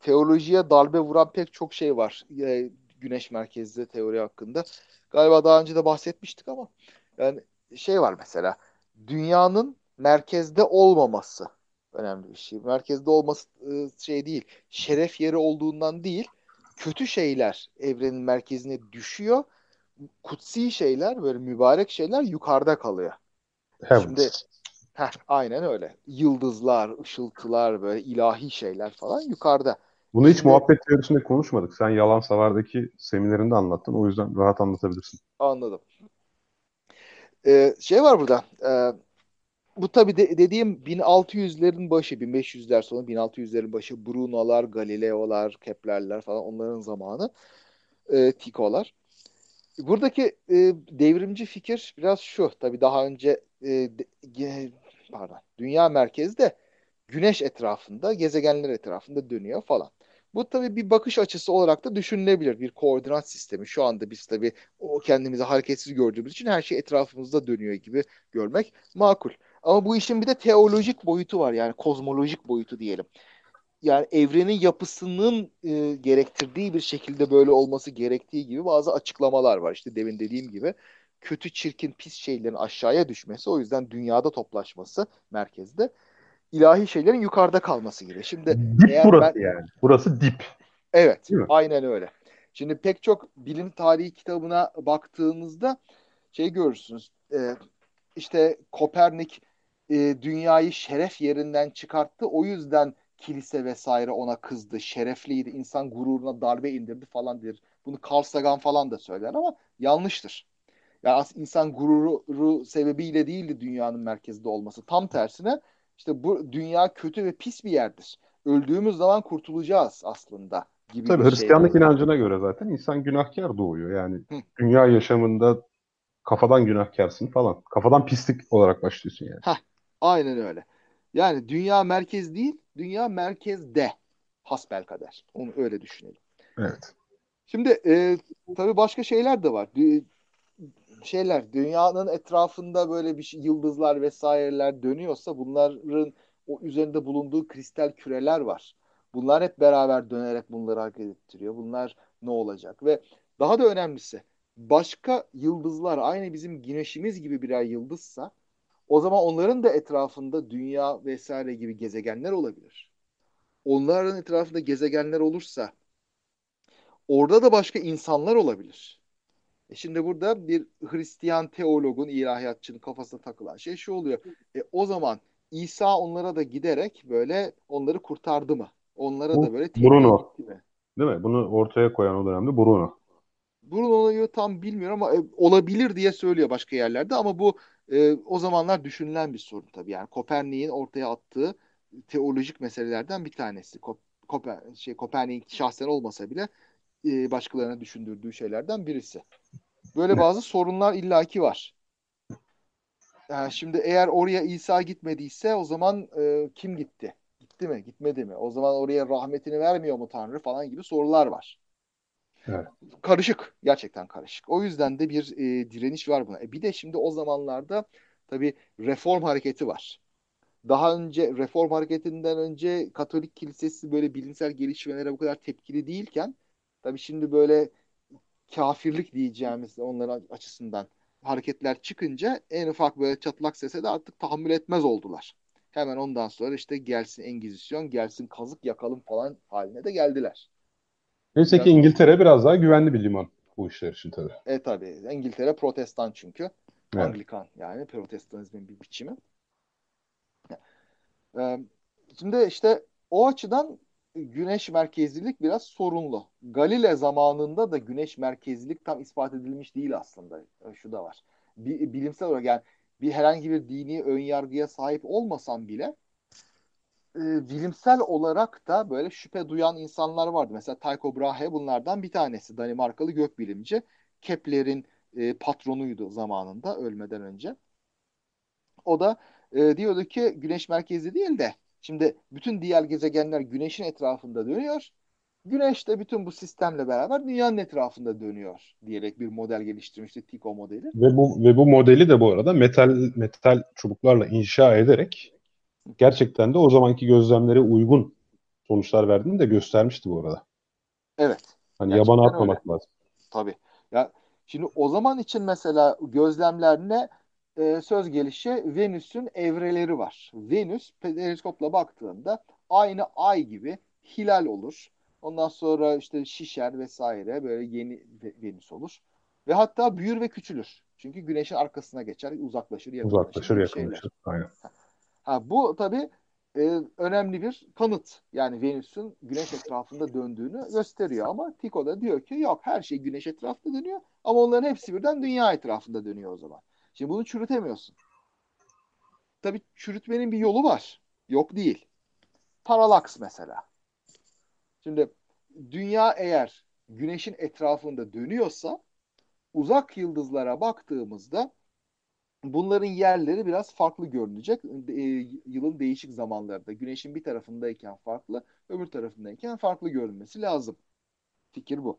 teolojiye darbe vuran pek çok şey var. Güneş merkezli teori hakkında. Galiba daha önce de bahsetmiştik ama yani şey var mesela, dünyanın merkezde olmaması önemli bir şey. Merkezde olması şey değil, şeref yeri olduğundan değil, kötü şeyler evrenin merkezine düşüyor. Kutsi şeyler, böyle mübarek şeyler yukarıda kalıyor. Evet. Şimdi aynen öyle. Yıldızlar, ışıltılar, böyle ilahi şeyler falan yukarıda. Bunu hiç muhabbet teorisinde konuşmadık. Sen Yalansavar'daki seminerinde anlattın. O yüzden rahat anlatabilirsin. Anladım. Şey var burada. Bu tabii dediğim 1600'lerin başı, 1500'ler sonu, 1600'lerin başı Bruno'lar, Galileo'lar, Kepler'ler falan, onların zamanı. Tycho'lar. Buradaki devrimci fikir biraz şu. Tabii daha önce dünya merkezde, Güneş etrafında, gezegenler etrafında dönüyor falan. Bu tabii bir bakış açısı olarak da düşünülebilir. Bir koordinat sistemi. Şu anda biz tabii o kendimizi hareketsiz gördüğümüz için her şey etrafımızda dönüyor gibi görmek makul. Ama bu işin bir de teolojik boyutu var. Yani kozmolojik boyutu diyelim. Yani evrenin yapısının gerektirdiği bir şekilde böyle olması gerektiği gibi bazı açıklamalar var. İşte demin dediğim gibi kötü, çirkin, pis şeylerin aşağıya düşmesi, o yüzden dünyada toplaşması merkezde. İlahi şeylerin yukarıda kalması gibi. Şimdi dip burası yani. Burası dip. Evet. Aynen öyle. Şimdi pek çok bilim tarihi kitabına baktığınızda şey görürsünüz. İşte Kopernik dünyayı şeref yerinden çıkarttı. O yüzden kilise vesaire ona kızdı, şerefliydi, insan gururuna darbe indirdi falan diyor. Bunu Carl Sagan falan da söyler ama yanlıştır. Yani insan gururu sebebiyle değildi dünyanın merkezinde olması. Tam tersine işte bu dünya kötü ve pis bir yerdir. Öldüğümüz zaman kurtulacağız aslında gibi. Tabii Hristiyanlık inancına göre zaten insan günahkar doğuyor. Yani dünya yaşamında kafadan günahkarsın falan. Kafadan pislik olarak başlıyorsun yani. Heh, aynen öyle. Yani dünya merkez değil, dünya merkezde. Hasbelkader. Onu öyle düşünelim. Evet. Şimdi tabii başka şeyler de var. Dünyanın etrafında böyle bir şey, yıldızlar vesaireler dönüyorsa bunların o üzerinde bulunduğu kristal küreler var. Bunlar hep beraber dönerek bunları hareket ettiriyor. Bunlar ne olacak? Ve daha da önemlisi başka yıldızlar aynı bizim güneşimiz gibi birer yıldızsa o zaman onların da etrafında dünya vesaire gibi gezegenler olabilir. Onların etrafında gezegenler olursa orada da başka insanlar olabilir. Şimdi burada bir Hristiyan teologun, ilahiyatçının kafasına takılan şey şu oluyor. O zaman İsa onlara da giderek böyle onları kurtardı mı? Onlara da böyle Bruno. Değil mi? Bunu ortaya koyan o dönemde Bruno. Bruno'yu tam bilmiyorum ama olabilir diye söylüyor başka yerlerde ama bu o zamanlar düşünülen bir sorun tabii. Yani Kopernik'in ortaya attığı teolojik meselelerden bir tanesi. Kopernik şahsen olmasa bile başkalarına düşündürdüğü şeylerden birisi. Böyle bazı sorunlar illaki var. Yani şimdi eğer oraya İsa gitmediyse o zaman kim gitti? Gitti mi? Gitmedi mi? O zaman oraya rahmetini vermiyor mu Tanrı falan gibi sorular var. Evet. Karışık. Gerçekten karışık. O yüzden de bir direniş var buna. Bir de şimdi o zamanlarda tabii reform hareketi var. Daha önce reform hareketinden önce Katolik Kilisesi böyle bilimsel gelişmelere bu kadar tepkili değilken tabii şimdi böyle kafirlik diyeceğimiz onların açısından hareketler çıkınca en ufak böyle çatlak sese de artık tahammül etmez oldular. Hemen ondan sonra işte gelsin Engizisyon, gelsin kazık yakalım falan haline de geldiler. Neyse ki İngiltere biraz daha güvenli bir liman bu işler için tabii. Tabii. İngiltere protestan çünkü. Evet. Anglikan yani protestanizmin bir biçimi. Şimdi işte o açıdan güneş merkezlilik biraz sorunlu. Galileo zamanında da güneş merkezlilik tam ispat edilmiş değil aslında. Şu da var. Bilimsel olarak yani herhangi bir dini önyargıya sahip olmasam bile bilimsel olarak da böyle şüphe duyan insanlar vardı. Mesela Tycho Brahe bunlardan bir tanesi. Danimarkalı gökbilimci. Kepler'in patronuydu zamanında ölmeden önce. O da diyordu ki güneş merkezli değil de şimdi bütün diğer gezegenler güneşin etrafında dönüyor. Güneş de bütün bu sistemle beraber dünyanın etrafında dönüyor diyerek bir model geliştirmişti. Tycho modeli. Ve bu modeli de bu arada metal çubuklarla inşa ederek gerçekten de o zamanki gözlemlere uygun sonuçlar verdiğini de göstermişti bu arada. Evet. Hani yabana atmamak lazım. Tabii. Ya şimdi o zaman için mesela gözlemlerine söz gelişi Venüs'ün evreleri var. Venüs periskopla baktığında aynı ay gibi hilal olur. Ondan sonra işte şişer vesaire böyle yeni Venüs olur. Ve hatta büyür ve küçülür. Çünkü güneşin arkasına geçer, uzaklaşır, yakınlaşır. Aynen. Bu tabii önemli bir kanıt. Yani Venüs'ün güneş etrafında döndüğünü gösteriyor ama Tycho da diyor ki yok her şey güneş etrafında dönüyor ama onların hepsi birden dünya etrafında dönüyor o zaman. Şimdi bunu çürütemiyorsun. Tabii çürütmenin bir yolu var. Yok değil. Paralaks mesela. Şimdi dünya eğer güneşin etrafında dönüyorsa uzak yıldızlara baktığımızda bunların yerleri biraz farklı görünecek. Yılın değişik zamanlarında güneşin bir tarafındayken farklı, öbür tarafındayken farklı görünmesi lazım. Fikir bu.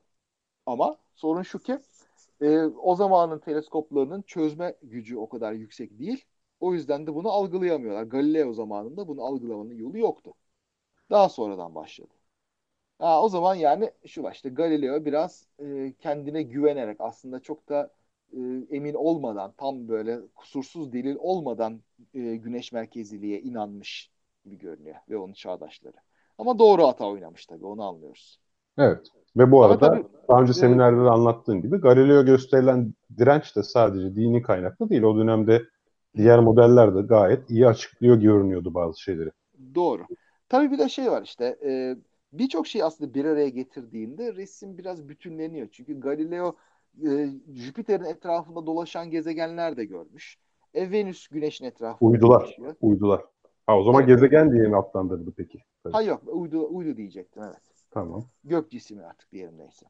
Ama sorun şu ki o zamanın teleskoplarının çözme gücü o kadar yüksek değil. O yüzden de bunu algılayamıyorlar. Galileo zamanında bunu algılamanın yolu yoktu. Daha sonradan başladı. O zaman yani şu var işte Galileo biraz kendine güvenerek aslında çok da emin olmadan tam böyle kusursuz delil olmadan güneş merkezliliğe inanmış gibi görünüyor ve onun çağdaşları. Ama doğru hata oynamış tabii onu anlıyoruz. Evet. Ve bu arada tabii, daha önce seminerlerde anlattığım gibi Galileo gösterilen direnç de sadece dini kaynaklı değil. O dönemde diğer modeller de gayet iyi açıklıyor görünüyordu bazı şeyleri. Doğru. Tabii bir de şey var işte, birçok şeyi aslında bir araya getirdiğinde resim biraz bütünleniyor. Çünkü Galileo Jüpiter'in etrafında dolaşan gezegenler de görmüş. Venüs Güneş'in etrafında dolaşıyor. Uydular. Ha, o zaman evet. Gezegen diye mi adlandırdı peki? Tabii. Ha yok, uydu diyecektim, evet. Tamam. Gök cismi artık diyelim, neyse.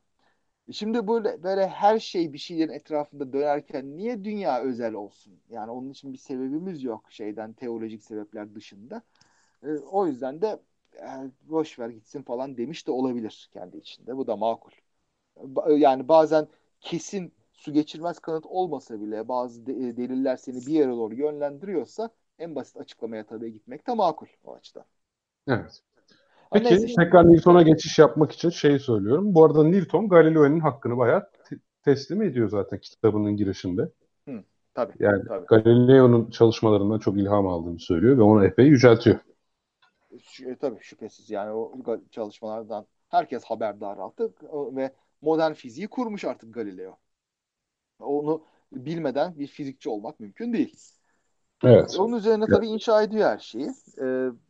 Şimdi böyle her şey bir şeylerin etrafında dönerken niye dünya özel olsun? Yani onun için bir sebebimiz yok şeyden, teolojik sebepler dışında. O yüzden de boş ver gitsin falan demiş de olabilir kendi içinde. Bu da makul. Yani bazen kesin su geçirmez kanıt olmasa bile bazı deliller seni bir yere doğru yönlendiriyorsa en basit açıklamaya tabii gitmek de makul o açıdan. Evet. Peki neyse, tekrar Newton'a geçiş yapmak için şey söylüyorum. Bu arada Newton Galileo'nun hakkını bayağı teslim ediyor zaten kitabının girişinde. Hı, tabii. Yani tabii. Galileo'nun çalışmalarından çok ilham aldığını söylüyor ve onu epey yüceltiyor. Tabii şüphesiz, yani o çalışmalardan herkes haberdar artık ve modern fiziği kurmuş artık Galileo. Onu bilmeden bir fizikçi olmak mümkün değil. Evet. Onun üzerine tabii inşa ediyor her şeyi.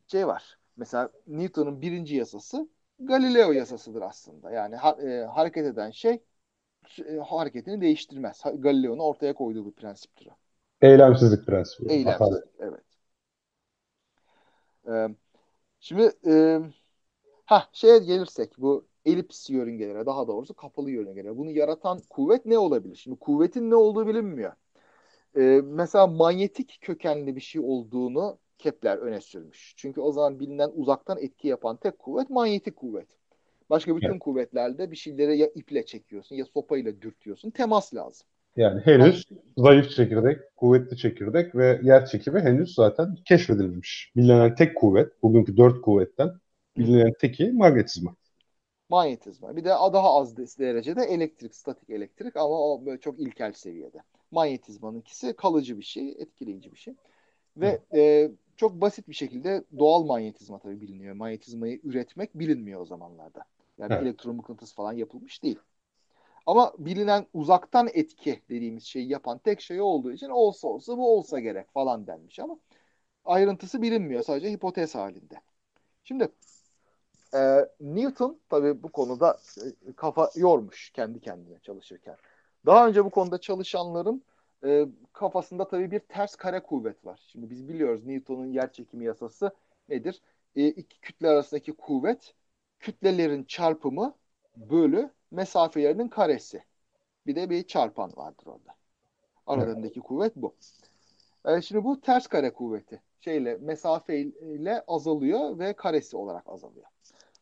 Şey var. Mesela Newton'un birinci yasası Galileo yasasıdır aslında. Yani hareket eden şey hareketini değiştirmez. Galileo'nun ortaya koyduğu bir prensiptir. Eylemsizlik prensibi. Eylemsizlik, evet. Şimdi şeye gelirsek, bu elips yörüngelere, daha doğrusu kapalı yörüngelere. Bunu yaratan kuvvet ne olabilir? Şimdi kuvvetin ne olduğu bilinmiyor. Mesela manyetik kökenli bir şey olduğunu Kepler öne sürmüş. Çünkü o zaman bilinen uzaktan etki yapan tek kuvvet manyetik kuvvet. Başka bütün kuvvetlerde bir şeylere ya iple çekiyorsun ya sopayla dürtüyorsun. Temas lazım. Yani henüz zayıf çekirdek, kuvvetli çekirdek ve yer çekimi henüz zaten keşfedilmiş. Bilinen tek kuvvet, bugünkü 4 kuvvetten bilinen teki manyetizma. Manyetizma. Bir de daha az derecede elektrik, statik elektrik, ama o böyle çok ilkel seviyede. Manyetizmanın ikisi kalıcı bir şey, etkileyici bir şey. Ve çok basit bir şekilde doğal manyetizma tabii biliniyor. Manyetizmayı üretmek bilinmiyor o zamanlarda. Yani elektromıknatıs falan yapılmış değil. Ama bilinen uzaktan etki dediğimiz şeyi yapan tek şey olduğu için olsa olsa bu olsa gerek falan denmiş, ama ayrıntısı bilinmiyor, sadece hipotez halinde. Şimdi Newton tabii bu konuda kafa yormuş kendi kendine çalışırken. Daha önce bu konuda çalışanların kafasında tabii bir ters kare kuvvet var. Şimdi biz biliyoruz Newton'un yer çekimi yasası nedir? İki kütle arasındaki kuvvet kütlelerin çarpımı bölü mesafelerinin karesi. Bir de bir çarpan vardır orada. Aralarındaki kuvvet bu. Şimdi bu ters kare kuvveti mesafeyle azalıyor ve karesi olarak azalıyor.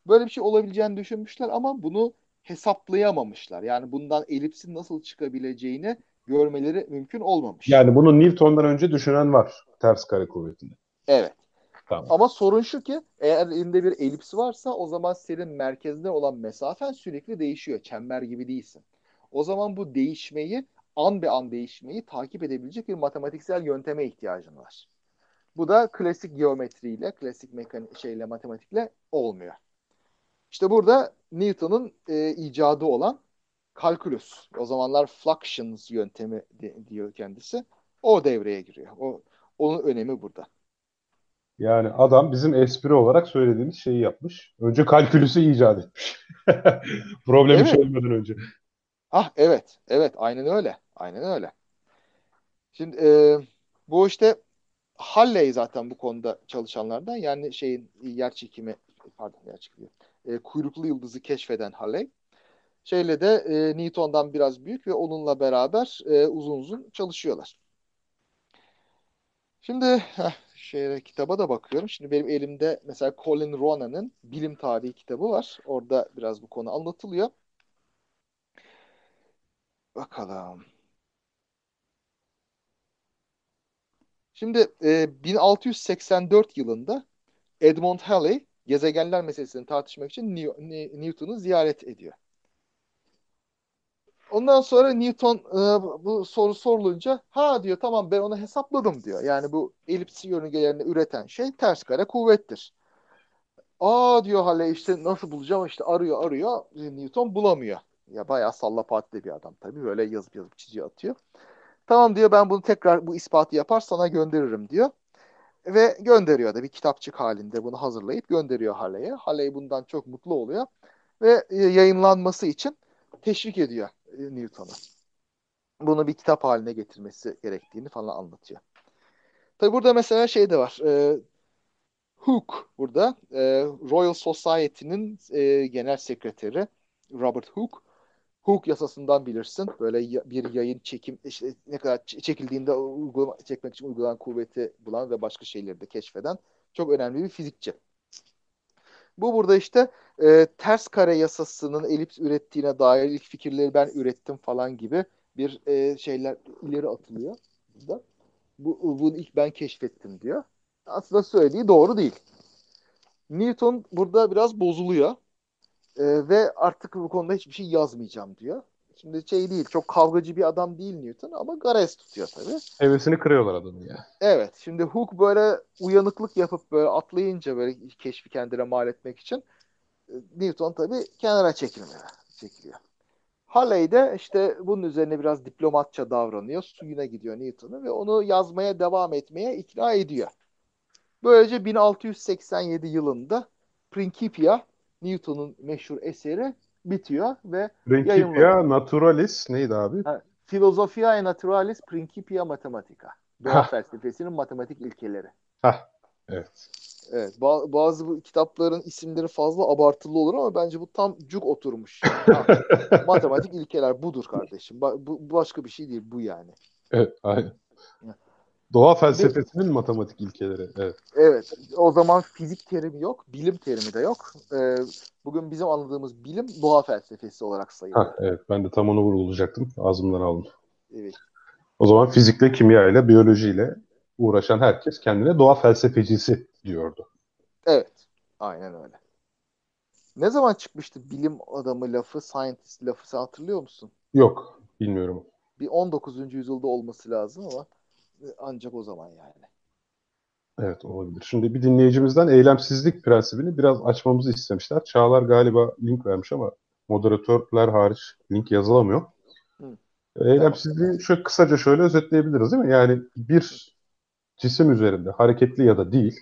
Böyle bir şey olabileceğini düşünmüşler ama bunu hesaplayamamışlar. Yani bundan elipsin nasıl çıkabileceğini görmeleri mümkün olmamış. Yani bunu Newton'dan önce düşünen var, ters kare kuvvetini. Evet. Tamam. Ama sorun şu ki eğer elinde bir elips varsa o zaman senin merkezden olan mesafen sürekli değişiyor. Çember gibi değilsin. O zaman bu an be an değişmeyi takip edebilecek bir matematiksel yönteme ihtiyacın var. Bu da klasik geometriyle, klasik matematikle olmuyor. İşte burada Newton'un icadı olan kalkülüs. O zamanlar fluxions yöntemi diyor kendisi. O devreye giriyor. Onun önemi burada. Yani adam bizim espri olarak söylediğimiz şeyi yapmış. Önce kalkülüsü icat etmiş. Problemi çözmeden önce. Ah evet. Evet. Aynen öyle. Aynen öyle. Şimdi bu Halley zaten bu konuda çalışanlardan, yani yer çekimi kuyruklu yıldızı keşfeden Halley. Newton'dan biraz büyük ve onunla beraber uzun uzun çalışıyorlar. Şimdi kitaba da bakıyorum. Şimdi benim elimde mesela Colin Ronan'ın bilim tarihi kitabı var. Orada biraz bu konu anlatılıyor. Bakalım. Şimdi 1684 yılında Edmund Halley gezegenler meselesini tartışmak için Newton'u ziyaret ediyor. Ondan sonra Newton bu soru sorulunca diyor tamam ben onu hesapladım diyor. Yani bu elips yörüngelerini üreten şey ters kare kuvvettir. Diyor Halley nasıl bulacağım, arıyor Newton bulamıyor. Ya bayağı sallapaatli bir adam tabii, böyle yazıp çiziyor atıyor. Tamam diyor ben bunu tekrar bu ispatı yapar sana gönderirim diyor. Ve gönderiyor da bir kitapçık halinde bunu hazırlayıp gönderiyor Halley'e. Halley bundan çok mutlu oluyor ve yayınlanması için teşvik ediyor Newton'u. Bunu bir kitap haline getirmesi gerektiğini falan anlatıyor. Tabi burada mesela şey de var. Hook burada. Royal Society'nin genel sekreteri Robert Hooke. Hook yasasından bilirsin. Böyle bir yayın çekim işte ne kadar çekildiğinde çekmek için uygulanan kuvveti bulan ve başka şeyleri de keşfeden çok önemli bir fizikçi. Bu burada işte ters kare yasasının elips ürettiğine dair ilk fikirleri ben ürettim falan gibi bir şeyler ileri atılıyor. Burada. Bunu ilk ben keşfettim diyor. Aslında söylediği doğru değil. Newton burada biraz bozuluyor. Ve artık bu konuda hiçbir şey yazmayacağım diyor. Şimdi şey değil, çok kavgacı bir adam değil Newton ama garez tutuyor tabii. Hevesini kırıyorlar adamı ya. Evet, şimdi Hooke böyle uyanıklık yapıp böyle atlayınca böyle keşfi kendine mal etmek için Newton tabii kenara çekiliyor. Halley de işte bunun üzerine biraz diplomatça davranıyor, suyuna gidiyor Newton'u ve onu yazmaya devam etmeye ikna ediyor. Böylece 1687 yılında Principia, Newton'un meşhur eseri bitiyor ve Principia yayınlanıyor. Naturalis neydi abi? Philosophiae Naturalis Principia Mathematica. Doğa felsefesinin matematik ilkeleri. Evet. Bazı bu kitapların isimleri fazla abartılı olur ama bence bu tam cuk oturmuş. Matematik ilkeler budur kardeşim. Bu başka bir şey değil bu yani. Evet, aynen. Doğa felsefesinin matematik ilkeleri. Evet. O zaman fizik terimi yok, bilim terimi de yok. Bugün bizim anladığımız bilim doğa felsefesi olarak sayılır. Evet, ben de tam onu vurgulayacaktım. Ağzımdan aldım. Evet. O zaman fizikle, kimyayla, biyolojiyle uğraşan herkes kendine doğa felsefecisi diyordu. Evet, aynen öyle. Ne zaman çıkmıştı bilim adamı lafı, scientist lafı, sen hatırlıyor musun? Yok, bilmiyorum. Bir 19. yüzyılda olması lazım ama ancak o zaman yani. Evet, olabilir. Şimdi bir dinleyicimizden eylemsizlik prensibini biraz açmamızı istemişler. Çağlar galiba link vermiş ama moderatörler hariç link yazılamıyor. Eylemsizliği şöyle kısaca şöyle özetleyebiliriz değil mi? Yani bir cisim üzerinde hareketli ya da değil,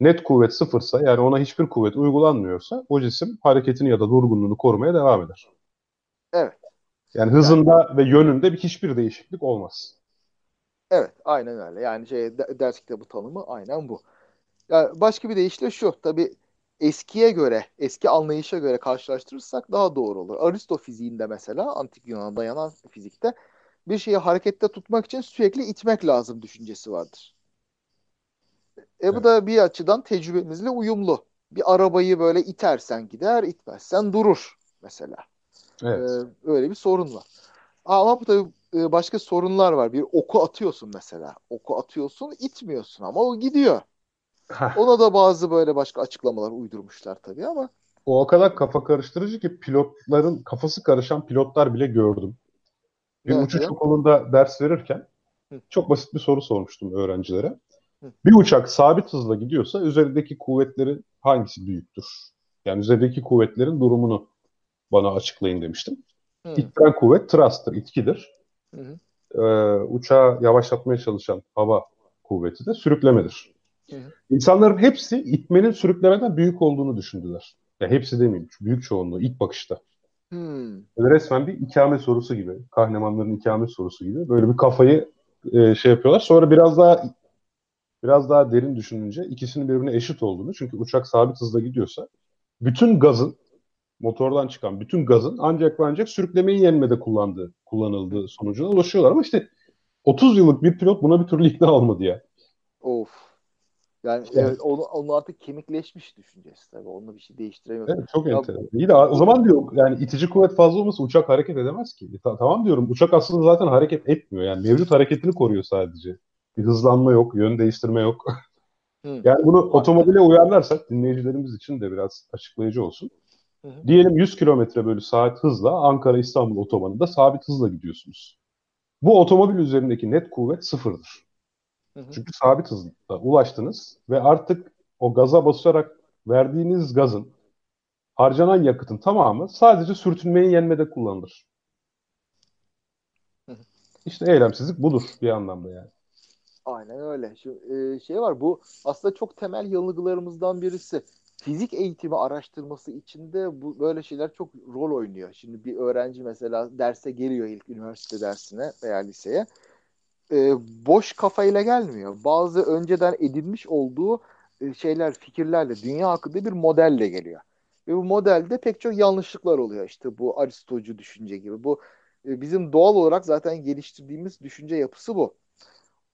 net kuvvet sıfırsa, yani ona hiçbir kuvvet uygulanmıyorsa o cisim hareketini ya da durgunluğunu korumaya devam eder. Evet. Yani hızında ve yönünde hiçbir değişiklik olmaz. Evet, aynen öyle. Yani ders kitabı tanımı aynen bu. Yani başka bir deyişle şu, tabii eski anlayışa göre karşılaştırırsak daha doğru olur. Aristo fiziğinde mesela, antik Yunan'a dayanan fizikte bir şeyi harekette tutmak için sürekli itmek lazım düşüncesi vardır. Bu da bir açıdan tecrübemizle uyumlu. Bir arabayı böyle itersen gider, itmezsen durur mesela. Evet. Öyle bir sorun var. Ama bu tabii başka sorunlar var. Bir oku atıyorsun mesela. Oku atıyorsun, itmiyorsun ama o gidiyor. Ona da bazı böyle başka açıklamalar uydurmuşlar tabii ama. O kadar kafa karıştırıcı ki kafası karışan pilotlar bile gördüm. Bir uçuş okulunda ders verirken çok basit bir soru sormuştum öğrencilere. Bir uçak sabit hızla gidiyorsa üzerindeki kuvvetlerin hangisi büyüktür? Yani üzerindeki kuvvetlerin durumunu bana açıklayın demiştim. İttiren kuvvet thrust'tır, itkidir. Uçağı yavaşlatmaya çalışan hava kuvveti de sürüklemedir. İnsanların hepsi itmenin sürüklemeden büyük olduğunu düşündüler. Ya hepsi demeyeyim, büyük çoğunluğu ilk bakışta. Resmen bir ikame sorusu gibi, kahramanların ikame sorusu gibi böyle bir kafayı şey yapıyorlar. Sonra biraz daha derin düşününce ikisinin birbirine eşit olduğunu, çünkü uçak sabit hızla gidiyorsa bütün gazın, motordan çıkan bütün gazın ancak sürüklemeyi yenmede kullanıldığı sonucuna ulaşıyorlar. Ama işte 30 yıllık bir pilot buna bir türlü ikna olmadı ya. Of. Yani evet, onu artık kemikleşmiş düşüncesi tabii. Onunla bir şey değiştiremiyoruz. Evet, çok enteresan. İyi de o zaman diyor yani itici kuvvet fazla olmasa uçak hareket edemez ki. Tamam diyorum, uçak aslında zaten hareket etmiyor. Yani mevcut hareketini koruyor sadece. Bir hızlanma yok, yön değiştirme yok. Yani bunu otomobile uyarlarsak dinleyicilerimiz için de biraz açıklayıcı olsun. Diyelim 100 km bölü saat hızla Ankara-İstanbul otobanında sabit hızla gidiyorsunuz. Bu otomobil üzerindeki net kuvvet sıfırdır. Çünkü sabit hızla ulaştınız ve artık o gaza basarak verdiğiniz gazın, harcanan yakıtın tamamı sadece sürtünmeyi yenmede kullanılır. İşte eylemsizlik budur bir anlamda yani. Aynen öyle. Şimdi, şey var, bu aslında çok temel yanılgılarımızdan birisi. Fizik eğitimi araştırması içinde bu böyle şeyler çok rol oynuyor. Şimdi bir öğrenci mesela derse geliyor, ilk üniversite dersine veya liseye. Boş kafayla gelmiyor. Bazı önceden edinmiş olduğu şeyler, fikirlerle, dünya hakkında bir modelle geliyor. Ve bu modelde pek çok yanlışlıklar oluyor. İşte bu Aristocu düşünce gibi. Bu bizim doğal olarak zaten geliştirdiğimiz düşünce yapısı bu.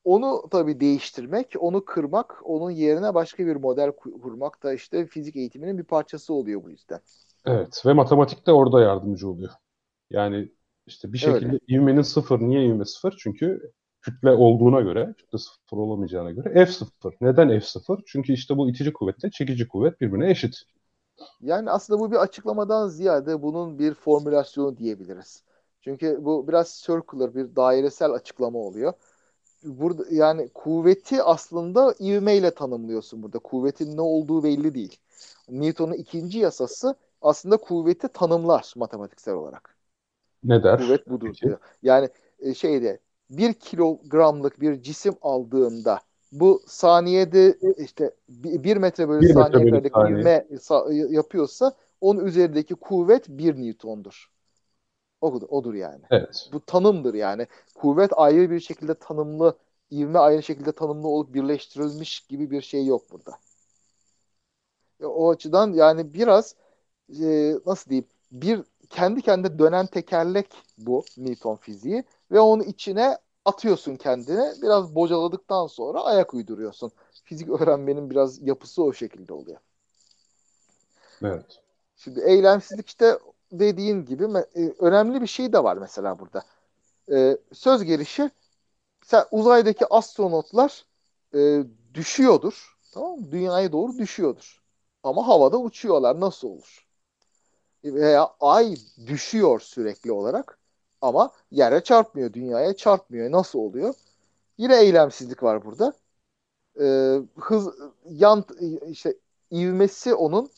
Onu tabii değiştirmek, onu kırmak, onun yerine başka bir model kurmak da işte fizik eğitiminin bir parçası oluyor bu yüzden. Evet, ve matematik de orada yardımcı oluyor. Yani işte bir şekilde öyle. İvmenin sıfır. Niye ivme sıfır? Çünkü kütle olduğuna göre, kütle sıfır olamayacağına göre F sıfır. Neden F sıfır? Çünkü işte bu itici kuvvetle çekici kuvvet birbirine eşit. Yani aslında bu bir açıklamadan ziyade bunun bir formülasyonu diyebiliriz. Çünkü bu biraz circular, bir dairesel açıklama oluyor. Burada yani kuvveti aslında ivmeyle tanımlıyorsun burada. Kuvvetin ne olduğu belli değil. Newton'un ikinci yasası aslında kuvveti tanımlar matematiksel olarak. Ne der? Kuvvet budur diyor. Yani şeyde 1 kilogramlık bir cisim aldığımda bu saniyede işte 1 metre bölü saniye kadar ivme yapıyorsa onun üzerindeki kuvvet 1 Newton'dur. Odur yani. Evet. Bu tanımdır yani. Kuvvet ayrı bir şekilde tanımlı, ivme ayrı şekilde tanımlı olup birleştirilmiş gibi bir şey yok burada. O açıdan yani biraz nasıl diyeyim, bir kendi kendine dönen tekerlek bu Newton fiziği ve onun içine atıyorsun kendini. Biraz bocaladıktan sonra ayak uyduruyorsun. Fizik öğrenmenin biraz yapısı o şekilde oluyor. Evet. Şimdi eylemsizlik işte dediğin gibi önemli bir şey de var mesela burada. Söz gelişi mesela uzaydaki astronotlar düşüyordur. Tamam mı? Dünyaya doğru düşüyordur. Ama havada uçuyorlar. Nasıl olur? Veya ay düşüyor sürekli olarak ama yere çarpmıyor, dünyaya çarpmıyor. Nasıl oluyor? Yine eylemsizlik var burada. İvmesi onun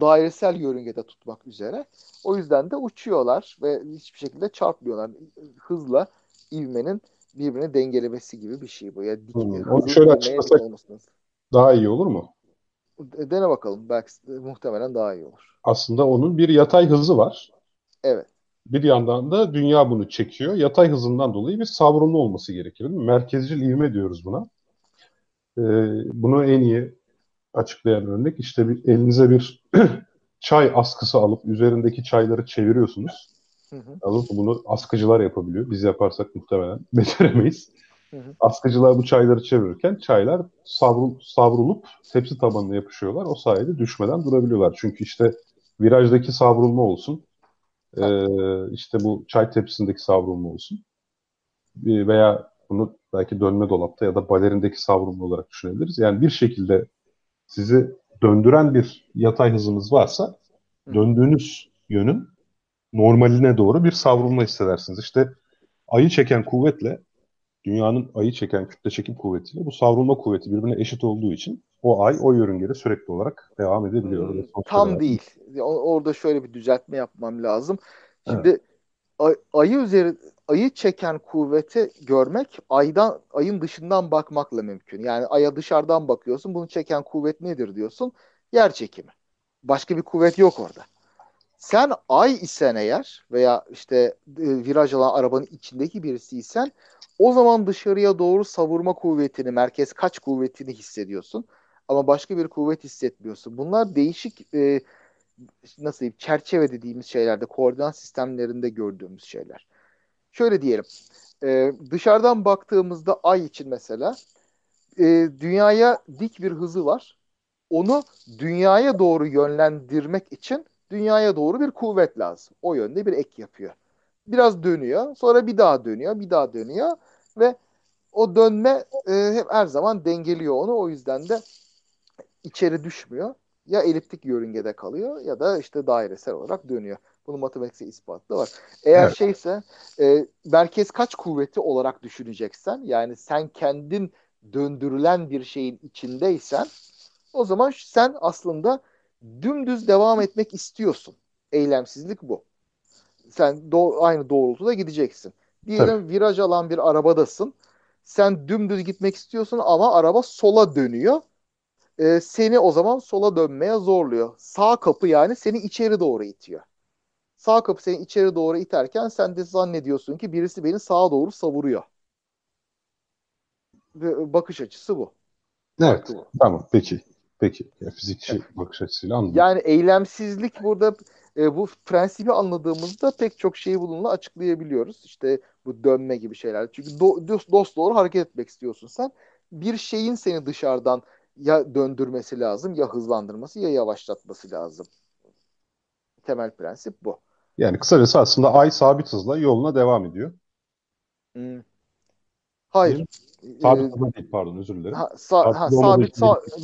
dairesel yörüngede tutmak üzere. O yüzden de uçuyorlar ve hiçbir şekilde çarpmıyorlar. Hızla ivmenin birbirini dengelemesi gibi bir şey bu. Yani onu şöyle açıklasak daha iyi olur mu? Dene bakalım. Belki muhtemelen daha iyi olur. Aslında onun bir yatay hızı var. Evet. Bir yandan da dünya bunu çekiyor. Yatay hızından dolayı bir savrulma olması gerekir. Merkezcil ivme diyoruz buna. Bunu en iyi açıklayan örnek işte elinize bir çay askısı alıp üzerindeki çayları çeviriyorsunuz. Alıp bunu askıcılar yapabiliyor. Biz yaparsak muhtemelen beceremeyiz. Askıcılar bu çayları çevirirken çaylar savrulup tepsi tabanına yapışıyorlar. O sayede düşmeden durabiliyorlar. Çünkü işte virajdaki savrulma olsun, işte bu çay tepsisindeki savrulma olsun veya bunu belki dönme dolapta ya da balerindeki savrulma olarak düşünebiliriz. Yani bir şekilde sizi döndüren bir yatay hızınız varsa döndüğünüz yönün normaline doğru bir savrulma hissedersiniz. İşte ayı çeken kuvvetle dünyanın ayı çeken kütle çekim kuvvetiyle bu savrulma kuvveti birbirine eşit olduğu için o ay o yörüngede sürekli olarak devam edebiliyor. Tam değil. Orada şöyle bir düzeltme yapmam lazım. Şimdi evet. Ayı çeken kuvveti görmek ayın dışından bakmakla mümkün. Yani aya dışarıdan bakıyorsun. Bunu çeken kuvvet nedir diyorsun? Yer çekimi. Başka bir kuvvet yok orada. Sen ay isen eğer veya işte viraj alan arabanın içindeki birisiysen o zaman dışarıya doğru savurma kuvvetini, merkez kaç kuvvetini hissediyorsun. Ama başka bir kuvvet hissetmiyorsun. Bunlar değişik nasıl diyeyim, çerçeve dediğimiz şeylerde, koordinat sistemlerinde gördüğümüz şeyler. Şöyle diyelim, dışarıdan baktığımızda ay için mesela dünyaya dik bir hızı var. Onu dünyaya doğru yönlendirmek için dünyaya doğru bir kuvvet lazım. O yönde bir ek yapıyor. Biraz dönüyor, sonra bir daha dönüyor, bir daha dönüyor ve o dönme hep her zaman dengeliyor onu. O yüzden de içeri düşmüyor. Ya eliptik yörüngede kalıyor ya da işte dairesel olarak dönüyor. Bunun matematiksel ispatı da var. Eğer evet. Şeyse merkez kaç kuvveti olarak düşüneceksen, yani sen kendin döndürülen bir şeyin içindeysen o zaman sen aslında dümdüz devam etmek istiyorsun. Eylemsizlik bu. Sen aynı doğrultuda gideceksin. Diyelim viraj alan bir arabadasın. Sen dümdüz gitmek istiyorsun ama araba sola dönüyor. Seni o zaman sola dönmeye zorluyor. Sağ kapı yani seni içeri doğru itiyor. Sağ kapı seni içeri doğru iterken sen de zannediyorsun ki birisi beni sağa doğru savuruyor. Bakış açısı bu. Evet. Bu. Tamam. Peki. Ya, fizikçi evet. Bakış açısıyla anladım. Yani eylemsizlik burada bu prensibi anladığımızda pek çok şeyi bununla açıklayabiliyoruz. İşte bu dönme gibi şeyler. Çünkü dost doğru hareket etmek istiyorsun sen. Bir şeyin seni dışarıdan ya döndürmesi lazım, ya hızlandırması, ya yavaşlatması lazım. Temel prensip bu. Yani kısacası aslında ay sabit hızla yoluna devam ediyor. Hayır. Sabit hızla değil, pardon, özür dilerim.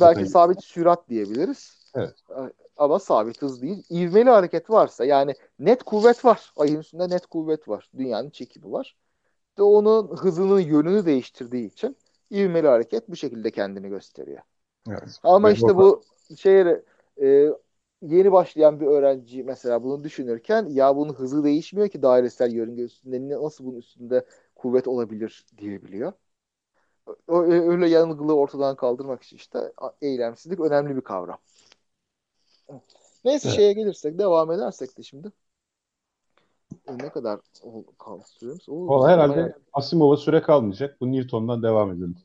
Belki sabit sürat diyebiliriz. Evet. Ama sabit hız değil. İvmeli hareket varsa, yani net kuvvet var. Ayın üstünde net kuvvet var. Dünyanın çekimi var. De onun hızının yönünü değiştirdiği için ivmeli hareket bu şekilde kendini gösteriyor. Evet. Ama işte bu şeye yeni başlayan bir öğrenci mesela bunu düşünürken ya bunun hızı değişmiyor ki dairesel yörünge üstünde, nasıl bunun üstünde kuvvet olabilir diyebiliyor. Öyle yanılgılığı ortadan kaldırmak için işte eylemsizlik önemli bir kavram. Neyse evet. Şeye gelirsek, devam edersek de şimdi. Ne kadar kaldı süremiz? Valla herhalde yani. Asimov'a süre kalmayacak. Bu Newton'dan devam edelim.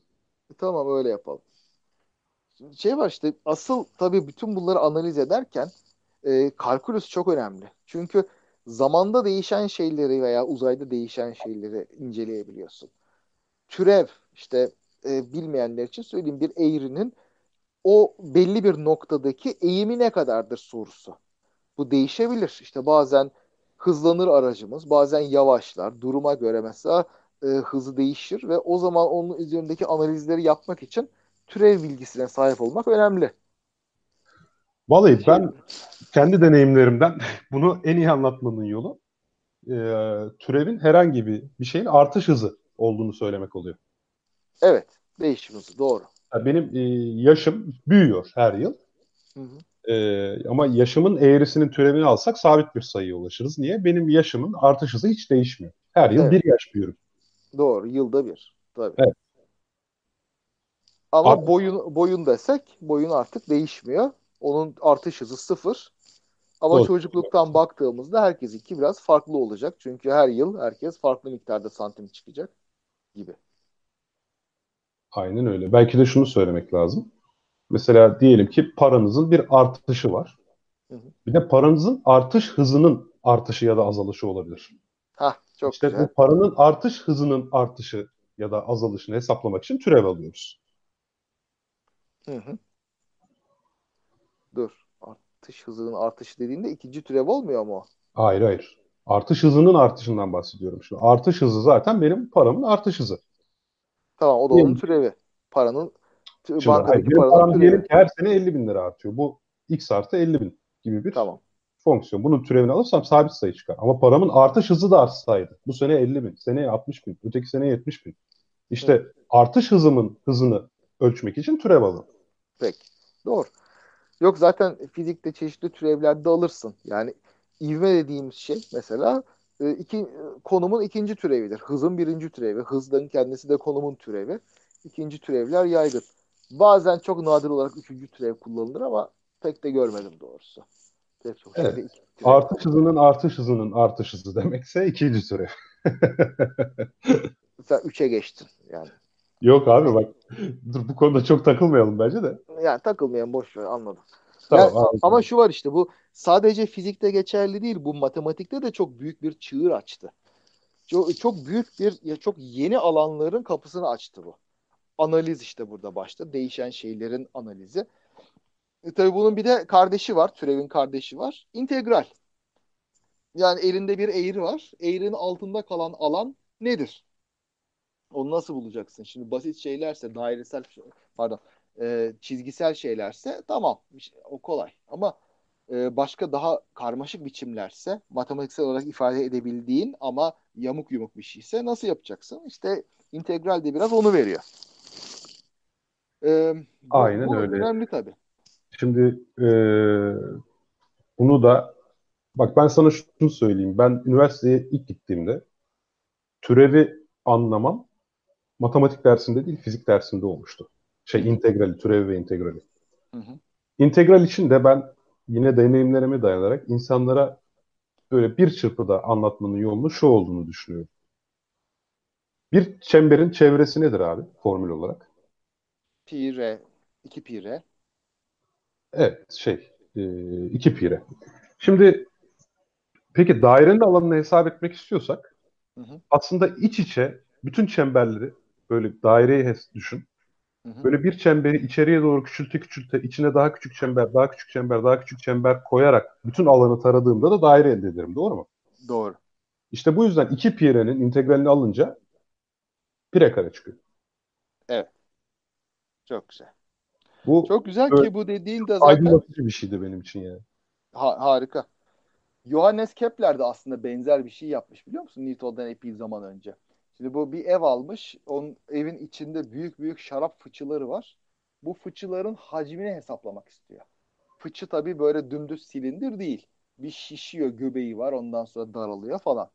Tamam, öyle yapalım. Şey var işte, asıl tabii bütün bunları analiz ederken kalkülüs çok önemli. Çünkü zamanda değişen şeyleri veya uzayda değişen şeyleri inceleyebiliyorsun. Türev, işte bilmeyenler için söyleyeyim, bir eğrinin o belli bir noktadaki eğimi ne kadardır sorusu. Bu değişebilir. İşte bazen hızlanır aracımız, bazen yavaşlar. Duruma göre mesela hızı değişir ve o zaman onun üzerindeki analizleri yapmak için türev bilgisine sahip olmak önemli. Vallahi ben kendi deneyimlerimden bunu en iyi anlatmanın yolu türevin herhangi bir şeyin artış hızı olduğunu söylemek oluyor. Evet, değişim hızı, doğru. Benim yaşım büyüyor her yıl. Hı hı. Ama yaşımın eğrisinin türevini alsak sabit bir sayıya ulaşırız. Niye? Benim yaşımın artış hızı hiç değişmiyor. Her yıl bir yaş büyürüm. Doğru. Yılda bir. Tabii. Evet. Ama boyun desek, boyun artık değişmiyor. Onun artış hızı 0. Ama doğru. Çocukluktan baktığımızda herkesinki biraz farklı olacak. Çünkü her yıl herkes farklı miktarda santim çıkacak gibi. Aynen öyle. Belki de şunu söylemek lazım. Mesela diyelim ki paranızın bir artışı var. Hı hı. Bir de paranızın artış hızının artışı ya da azalışı olabilir. Çok işte güzel. Bu paranın artış hızının artışı ya da azalışını hesaplamak için türev alıyoruz. Hı hı. Dur. Artış hızının artışı dediğinde ikinci türev olmuyor mu? Hayır. Artış hızının artışından bahsediyorum şimdi. Artış hızı zaten benim paramın artış hızı. Tamam, o da onun türevi. Paranın param diyelim ki her sene 50.000 lira artıyor. Bu x artı 50.000 gibi bir fonksiyon. Bunun türevini alırsam sabit sayı çıkar. Ama paramın artış hızı da artsaydı. Bu sene 50.000, seneye 60.000, öteki seneye 70.000. İşte artış hızımın hızını ölçmek için türev alın. Peki. Doğru. Yok, zaten fizikte çeşitli türevlerde alırsın. Yani ivme dediğimiz şey mesela konumun ikinci türevidir. Hızın birinci türevi. Hızların kendisi de konumun türevi. İkinci türevler yaygın. Bazen çok nadir olarak üçüncü türev kullanılır ama pek de görmedim doğrusu. Evet. Artış hızının artış hızının artış hızı demekse ikinci türev. Sen 3'e geçtin yani. Yok abi bak, dur bu konuda çok takılmayalım bence de. Yani takılmayalım, boş ver, anladım. Tamam, yani, ama şu var işte, bu sadece fizikte geçerli değil, bu matematikte de çok büyük bir çığır açtı. Çok büyük bir, çok yeni alanların kapısını açtı bu. Analiz işte burada başta. Değişen şeylerin analizi. Tabii bunun bir de kardeşi var. Türevin kardeşi var. İntegral. Yani elinde bir eğri var. Eğrinin altında kalan alan nedir? Onu nasıl bulacaksın? Şimdi basit şeylerse, çizgisel şeylerse tamam. O kolay. Ama başka daha karmaşık biçimlerse, matematiksel olarak ifade edebildiğin ama yamuk yumuk bir şeyse nasıl yapacaksın? İşte integral de biraz onu veriyor. Aynen bu öyle. Önemli tabii. Şimdi bunu da bak, ben sana şunu söyleyeyim. Ben üniversiteye ilk gittiğimde türevi anlamam matematik dersinde değil, fizik dersinde olmuştu. İntegrali, türevi ve integrali. Hı hı. İntegral için de ben yine deneyimlerime dayanarak insanlara böyle bir çırpıda anlatmanın yolunu şu olduğunu düşünüyorum. Bir çemberin çevresi nedir abi formül olarak? Pi r, 2 pi r. Evet, 2 pi r. Şimdi peki dairenin alanını hesap etmek istiyorsak, hı hı, aslında iç içe bütün çemberleri böyle daireyi düşün. Hı hı. Böyle bir çemberi içeriye doğru küçülte küçülte içine daha küçük çember, daha küçük çember, daha küçük çember koyarak bütün alanı taradığımda da daire elde ederim. Doğru mu? Doğru. İşte bu yüzden 2 pi r'nin integralini alınca pi r kare çıkıyor. Evet. Çok güzel. Bu çok güzel ki bu dediğin de zaten aydınlatıcı bir şeydi benim için yani. Harika. Johannes Kepler de aslında benzer bir şey yapmış, biliyor musun? Newton'dan epey zaman önce. Şimdi bu bir ev almış. Onun evin içinde büyük büyük şarap fıçıları var. Bu fıçıların hacmini hesaplamak istiyor. Fıçı tabii böyle dümdüz silindir değil. Bir şişiyor, göbeği var. Ondan sonra daralıyor falan.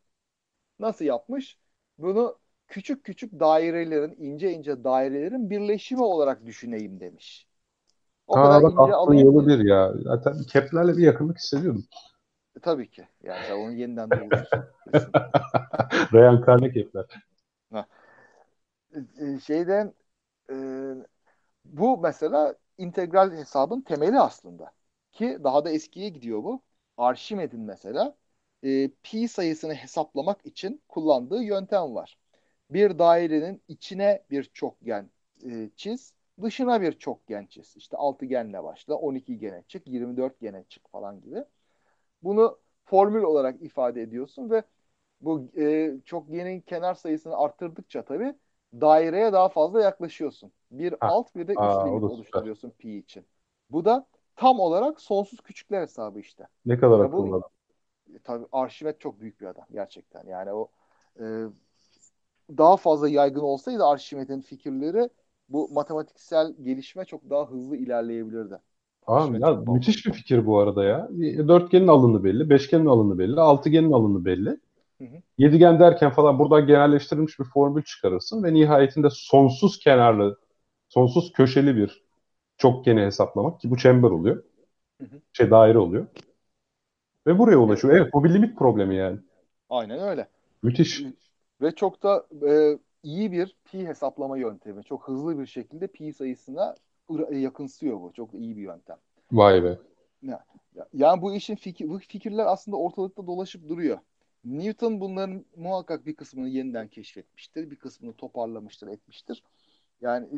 Nasıl yapmış? Bunu küçük küçük dairelerin, ince ince dairelerin birleşimi olarak düşüneyim demiş. O kadar bak, ince aklın yolu bir ya. Zaten Kepler'le bir yakınlık hissediyordum. Tabii ki. Yani sen onu yeniden doğurursun. Reenkarne Kepler. Bu mesela integral hesabın temeli aslında. Ki daha da eskiye gidiyor bu. Arşimed'in mesela pi sayısını hesaplamak için kullandığı yöntem var. Bir dairenin içine bir çokgen çiz, dışına bir çokgen çiz. İşte 6 genle başla, 12 gene çık, 24 gene çık falan gibi. Bunu formül olarak ifade ediyorsun ve bu çokgenin kenar sayısını arttırdıkça tabii daireye daha fazla yaklaşıyorsun. Bir alt bir de üst limit oluşturuyorsun pi için. Bu da tam olarak sonsuz küçükler hesabı işte. Ne kadar akıllı. Tabii Arşimet çok büyük bir adam gerçekten. Yani o daha fazla yaygın olsaydı Arşimet'in fikirleri, bu matematiksel gelişme çok daha hızlı ilerleyebilirdi. Abi ya, müthiş bir fikir bu arada ya. Dörtgenin alanı belli, beşgenin alanı belli, altıgenin alanı belli. Hı hı. Yedigen derken falan buradan genelleştirilmiş bir formül çıkarırsın ve nihayetinde sonsuz kenarlı, sonsuz köşeli bir çokgeni hesaplamak, ki bu çember oluyor. Hı hı. Daire oluyor. Ve buraya ulaşıyor. Evet, bu bir limit problemi yani. Aynen öyle. Müthiş. Ve çok da iyi bir pi hesaplama yöntemi. Çok hızlı bir şekilde pi sayısına yakınsıyor bu. Çok iyi bir yöntem. Vay be. Yani bu işin fikirler aslında ortalıkta dolaşıp duruyor. Newton bunların muhakkak bir kısmını yeniden keşfetmiştir. Bir kısmını toparlamıştır, etmiştir. Yani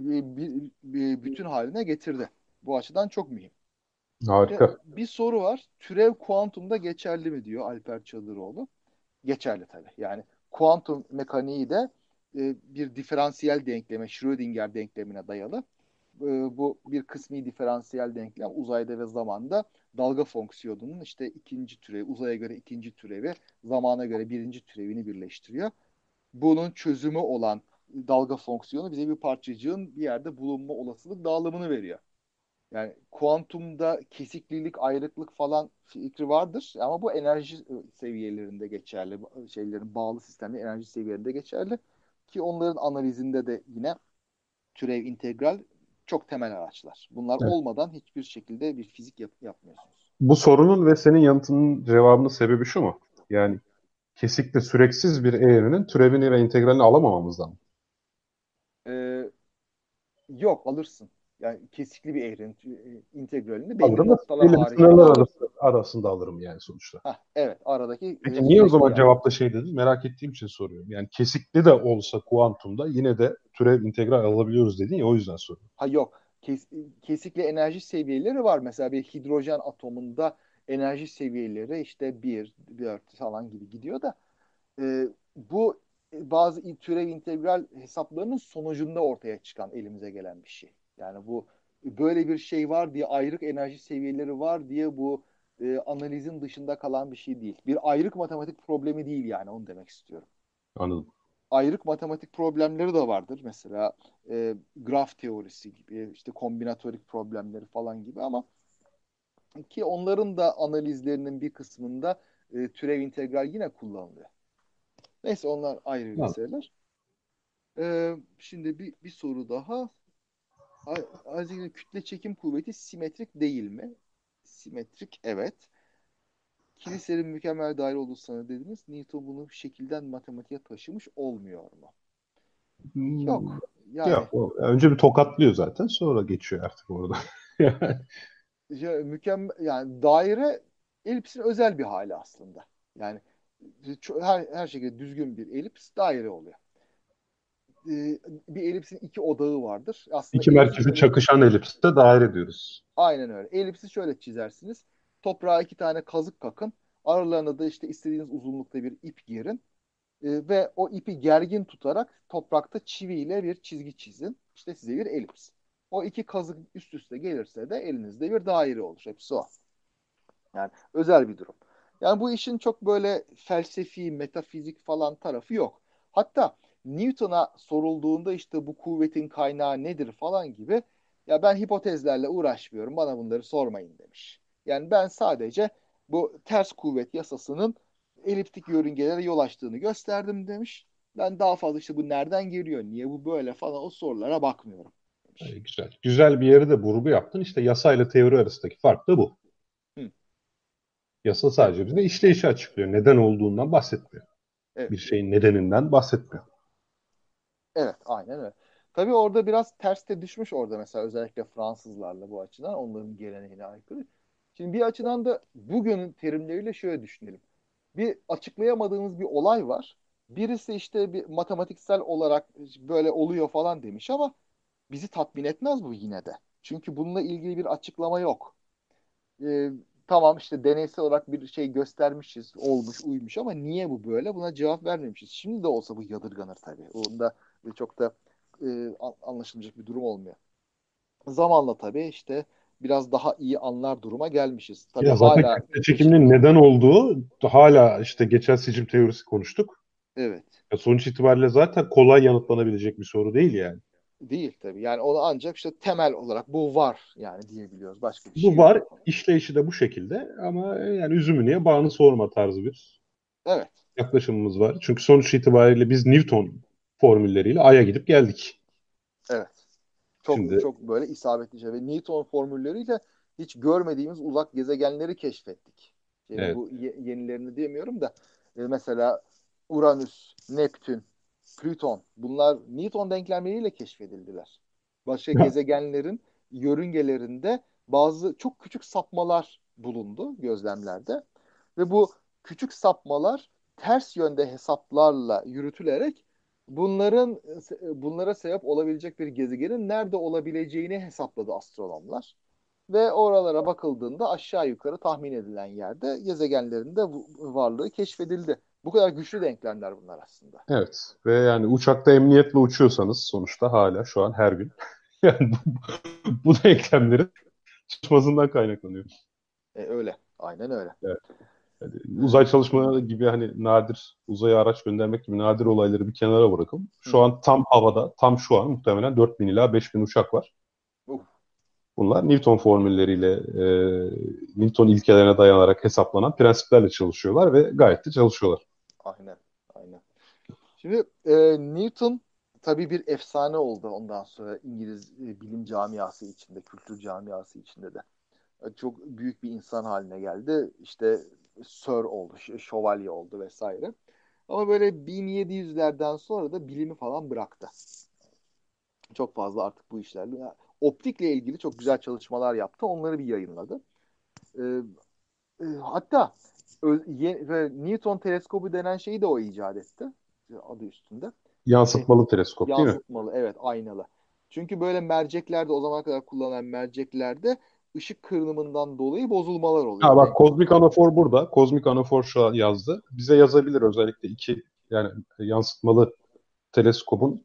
bir bütün haline getirdi. Bu açıdan çok mühim. Harika. Bir soru var. Türev kuantumda geçerli mi diyor Alper Çadırıoğlu. Geçerli tabii. Yani kuantum mekaniği de bir diferansiyel denkleme, Schrödinger denklemine dayalı. Bu bir kısmi diferansiyel denklem, uzayda ve zamanda dalga fonksiyonunun ikinci türevi, uzaya göre ikinci türevi, zamana göre birinci türevini birleştiriyor. Bunun çözümü olan dalga fonksiyonu bize bir parçacığın bir yerde bulunma olasılık dağılımını veriyor. Yani kuantumda kesiklilik, ayrıklık falan fikri vardır ama bu enerji seviyelerinde geçerli, bağlı sistemli enerji seviyelerinde geçerli ki onların analizinde de yine türev, integral çok temel araçlar. Bunlar olmadan hiçbir şekilde bir fizik yapmıyorsunuz. Bu sorunun ve senin yanıtının cevabının sebebi şu mu? Yani kesikli süreksiz bir eğrinin türevini ve integralini alamamamızdan mı? Yok, alırsın. Yani kesikli bir eğrinin integralini belli noktalar arasında alırım yani sonuçta. Heh, evet, aradaki. Peki niye o zaman cevapta dedin? Merak ettiğim için soruyorum. Yani kesikli de olsa kuantumda yine de türev, integral alabiliyoruz dedin ya, o yüzden soruyorum. Ha yok. Kesikli enerji seviyeleri var. Mesela bir hidrojen atomunda enerji seviyeleri 1, 4 falan gibi gidiyor da bu bazı türev integral hesaplarının sonucunda ortaya çıkan, elimize gelen bir şey. Yani bu böyle bir şey var diye, ayrık enerji seviyeleri var diye bu analizin dışında kalan bir şey değil. Bir ayrık matematik problemi değil yani, onu demek istiyorum. Anladım. Ayrık matematik problemleri de vardır. Mesela graf teorisi gibi, kombinatorik problemleri falan gibi, ama ki onların da analizlerinin bir kısmında türev integral yine kullanılıyor. Neyse, onlar ayrı meseleler. Şimdi bir soru daha. Aynı kütle çekim kuvveti simetrik değil mi? Simetrik, evet. Kilisenin mükemmel daire olduğu sana dediniz. Newton bunu şekilden matematiğe taşımış olmuyor mu? Yok. Yani... Ya, önce bir tokatlıyor zaten. Sonra geçiyor artık orada. Ya, mükemmel, yani daire elipsin özel bir hali aslında. Yani her şekilde düzgün bir elips daire oluyor. Bir elipsin iki odağı vardır. Aslında iki merkezi çakışan elipste daire diyoruz. Aynen öyle. Elipsi şöyle çizersiniz. Toprağa iki tane kazık kakın. Aralarına da işte istediğiniz uzunlukta bir ip gerin. Ve o ipi gergin tutarak toprakta çiviyle bir çizgi çizin. İşte size bir elips. O iki kazık üst üste gelirse de elinizde bir daire olur. Hepsi o. Yani özel bir durum. Yani bu işin çok böyle felsefi, metafizik falan tarafı yok. Hatta Newton'a sorulduğunda işte bu kuvvetin kaynağı nedir falan gibi, ya ben hipotezlerle uğraşmıyorum, bana bunları sormayın demiş. Yani ben sadece bu ters kuvvet yasasının eliptik yörüngelere yol açtığını gösterdim demiş. Ben daha fazla işte bu nereden geliyor, niye bu böyle falan o sorulara bakmıyorum demiş. Güzel. Güzel bir yeri de vurgu yaptın. İşte yasayla teori arasındaki fark da bu. Hı. Yasa sadece bize işleyişi açıklıyor. Neden olduğundan bahsetmiyor. Evet. Bir şeyin nedeninden bahsetmiyor. Evet, aynen öyle. Tabii orada biraz terste düşmüş orada mesela özellikle Fransızlarla bu açıdan, onların geleneğine aykırı. Şimdi bir açıdan da bugünün terimleriyle şöyle düşünelim. Bir açıklayamadığınız bir olay var. Birisi işte bir matematiksel olarak böyle oluyor falan demiş ama bizi tatmin etmez bu yine de. Çünkü bununla ilgili bir açıklama yok. Tamam işte deneysel olarak bir şey göstermişiz, olmuş, uymuş ama niye bu böyle? Buna cevap vermemişiz. Şimdi de olsa bu yadırganır tabii. Onda çok da anlaşılacak bir durum olmuyor. Zamanla tabii işte biraz daha iyi anlar duruma gelmişiz. Tabii ya zaten hala kütle çekiminin neden olduğu hala işte geçen sicim teorisi konuştuk. Evet. Ya sonuç itibariyle zaten kolay yanıtlanabilecek bir soru değil yani. Değil tabii. Yani onu ancak işte temel olarak bu var yani diyebiliyoruz. Başka bir şey. Bu var. Yok. İşleyişi de bu şekilde ama yani üzümü niye bağını sorma tarzı bir evet yaklaşımımız var. Çünkü sonuç itibariyle biz Newton formülleriyle Ay'a gidip geldik. Evet. Çok şimdi, çok böyle isabetli şey. Ve Newton formülleriyle hiç görmediğimiz uzak gezegenleri keşfettik. Yani evet. Bu yenilerini diyemiyorum da mesela Uranüs, Neptün, Plüton, bunlar Newton denklemleriyle keşfedildiler. Başka gezegenlerin yörüngelerinde bazı çok küçük sapmalar bulundu gözlemlerde. Ve bu küçük sapmalar ters yönde hesaplarla yürütülerek bunlara sebep olabilecek bir gezegenin nerede olabileceğini hesapladı astronomlar. Ve oralara bakıldığında aşağı yukarı tahmin edilen yerde gezegenlerin de varlığı keşfedildi. Bu kadar güçlü denklemler bunlar aslında. Evet ve yani uçakta emniyetle uçuyorsanız sonuçta hala şu an her gün yani bu denklemlerin tutmasından kaynaklanıyor. Öyle. Aynen öyle. Evet. Yani uzay çalışmaları gibi hani nadir, uzaya araç göndermek gibi nadir olayları bir kenara bırakın. Şu an tam havada, tam şu an muhtemelen 4000 ila 5000 uçak var. Bunlar Newton formülleriyle, Newton ilkelerine dayanarak hesaplanan prensiplerle çalışıyorlar ve gayet de çalışıyorlar. Aynen, aynen. Şimdi Newton tabii bir efsane oldu ondan sonra İngiliz bilim camiası içinde, kültür camiası içinde de. Çok büyük bir insan haline geldi. İşte sör oldu, şövalye oldu vesaire. Ama böyle 1700'lerden sonra da bilimi falan bıraktı. Çok fazla artık bu işlerle. Yani optikle ilgili çok güzel çalışmalar yaptı. Onları bir yayınladı. Hatta Newton teleskobu denen şeyi de o icat etti. Adı üstünde. Yansıtmalı teleskop değil mi? Yansıtmalı, evet, aynalı. Çünkü böyle merceklerde, o zamana kadar kullanılan merceklerde ışık kırınımından dolayı bozulmalar oluyor. Ha bak, Kozmik Anafor burada. Kozmik Anafor şu an yazdı. Bize yazabilir özellikle iki yani yansıtmalı teleskobun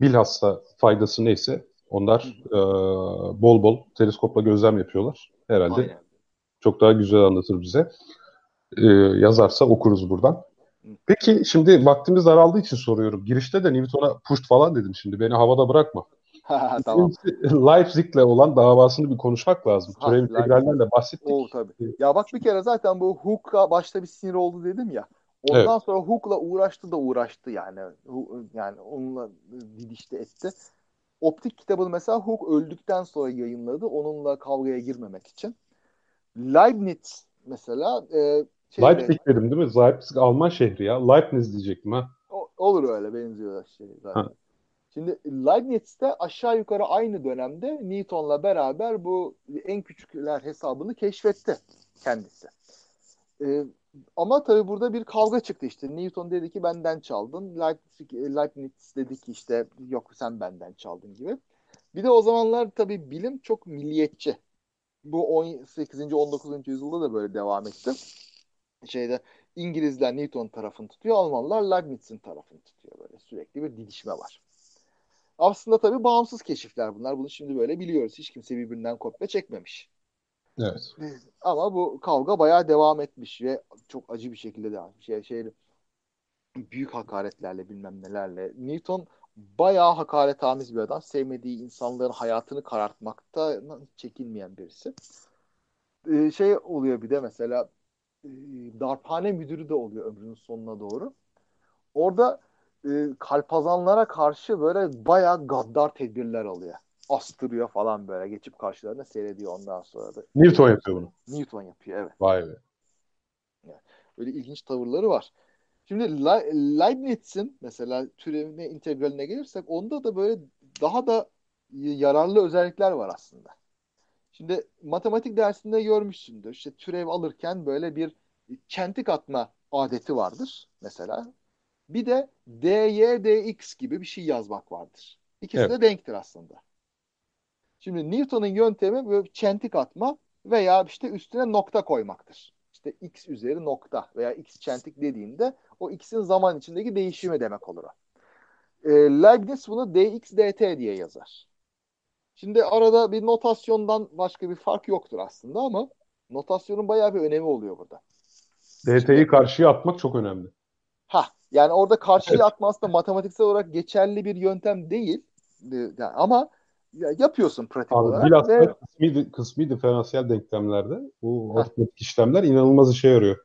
bilhassa faydası neyse onlar bol bol teleskopla gözlem yapıyorlar. Herhalde aynen. Çok daha güzel anlatır bize. Yazarsa okuruz buradan. Peki şimdi vaktimiz daraldığı için soruyorum. Girişte de Newton'a pusht falan dedim, şimdi beni havada bırakma. Tamam. Leipzig'le olan davasını bir konuşmak lazım. Türev integrallerle bahsettik. Tabii. Ya bak bir kere zaten bu Hook'a başta bir sinir oldu dedim ya. Ondan evet. sonra Hook'la uğraştı yani. Yani onunla didişti etti. Optik kitabını mesela Hook öldükten sonra yayınladı. Onunla kavgaya girmemek için. Leibniz mesela Leipzig dedim değil mi? Leipzig Alman şehri ya. Leibniz diyecektim ha. Olur öyle benziyorlar şey zaten. Ha. Şimdi Leibniz de aşağı yukarı aynı dönemde Newton'la beraber bu en küçükler hesabını keşfetti kendisi. Ama tabii burada bir kavga çıktı işte. Newton dedi ki benden çaldın. Leibniz dedi ki işte yok sen benden çaldın gibi. Bir de o zamanlar tabii bilim çok milliyetçi. Bu 18. 19. yüzyılda da böyle devam etti. İngilizler Newton tarafını tutuyor, Almanlar Leibniz'in tarafını tutuyor. Böyle sürekli bir didişme var. Aslında tabii bağımsız keşifler bunlar. Bunu şimdi böyle biliyoruz. Hiç kimse birbirinden kopya çekmemiş. Evet. Ama bu kavga bayağı devam etmiş ve çok acı bir şekilde devam etmiş. Büyük hakaretlerle bilmem nelerle. Newton bayağı hakaretamiz bir adam. Sevmediği insanların hayatını karartmakta çekinmeyen birisi. Oluyor bir de mesela darphane müdürü de oluyor ömrünün sonuna doğru. Orada kalpazanlara karşı böyle bayağı gaddar tedbirler alıyor. Astırıyor falan böyle. Geçip karşılarına seyrediyor ondan sonra da. Newton yapıyor bunu. Newton yapıyor evet. Vay be. Yani böyle ilginç tavırları var. Şimdi Leibniz'in mesela türevine, integraline gelirsek onda da böyle daha da yararlı özellikler var aslında. Şimdi matematik dersinde görmüşsündür. İşte türev alırken böyle bir çentik atma adeti vardır mesela. Bir de dy dx gibi bir şey yazmak vardır. İkisi evet. de denktir aslında. Şimdi Newton'un yöntemi böyle çentik atma veya işte üstüne nokta koymaktır. İşte x üzeri nokta veya x çentik dediğinde o x'in zaman içindeki değişimi demek olur o. Leibniz bunu dx dt diye yazar. Şimdi arada bir notasyondan başka bir fark yoktur aslında ama notasyonun bayağı bir önemi oluyor burada. DT'yi karşıya atmak çok önemli. Yani orada karşıya atma aslında matematiksel olarak geçerli bir yöntem değil. Yani ama yapıyorsun pratik olarak. Bilhassa ve... kısmi diferansiyel denklemlerde bu aritmetik işlemler inanılmaz işe yarıyor.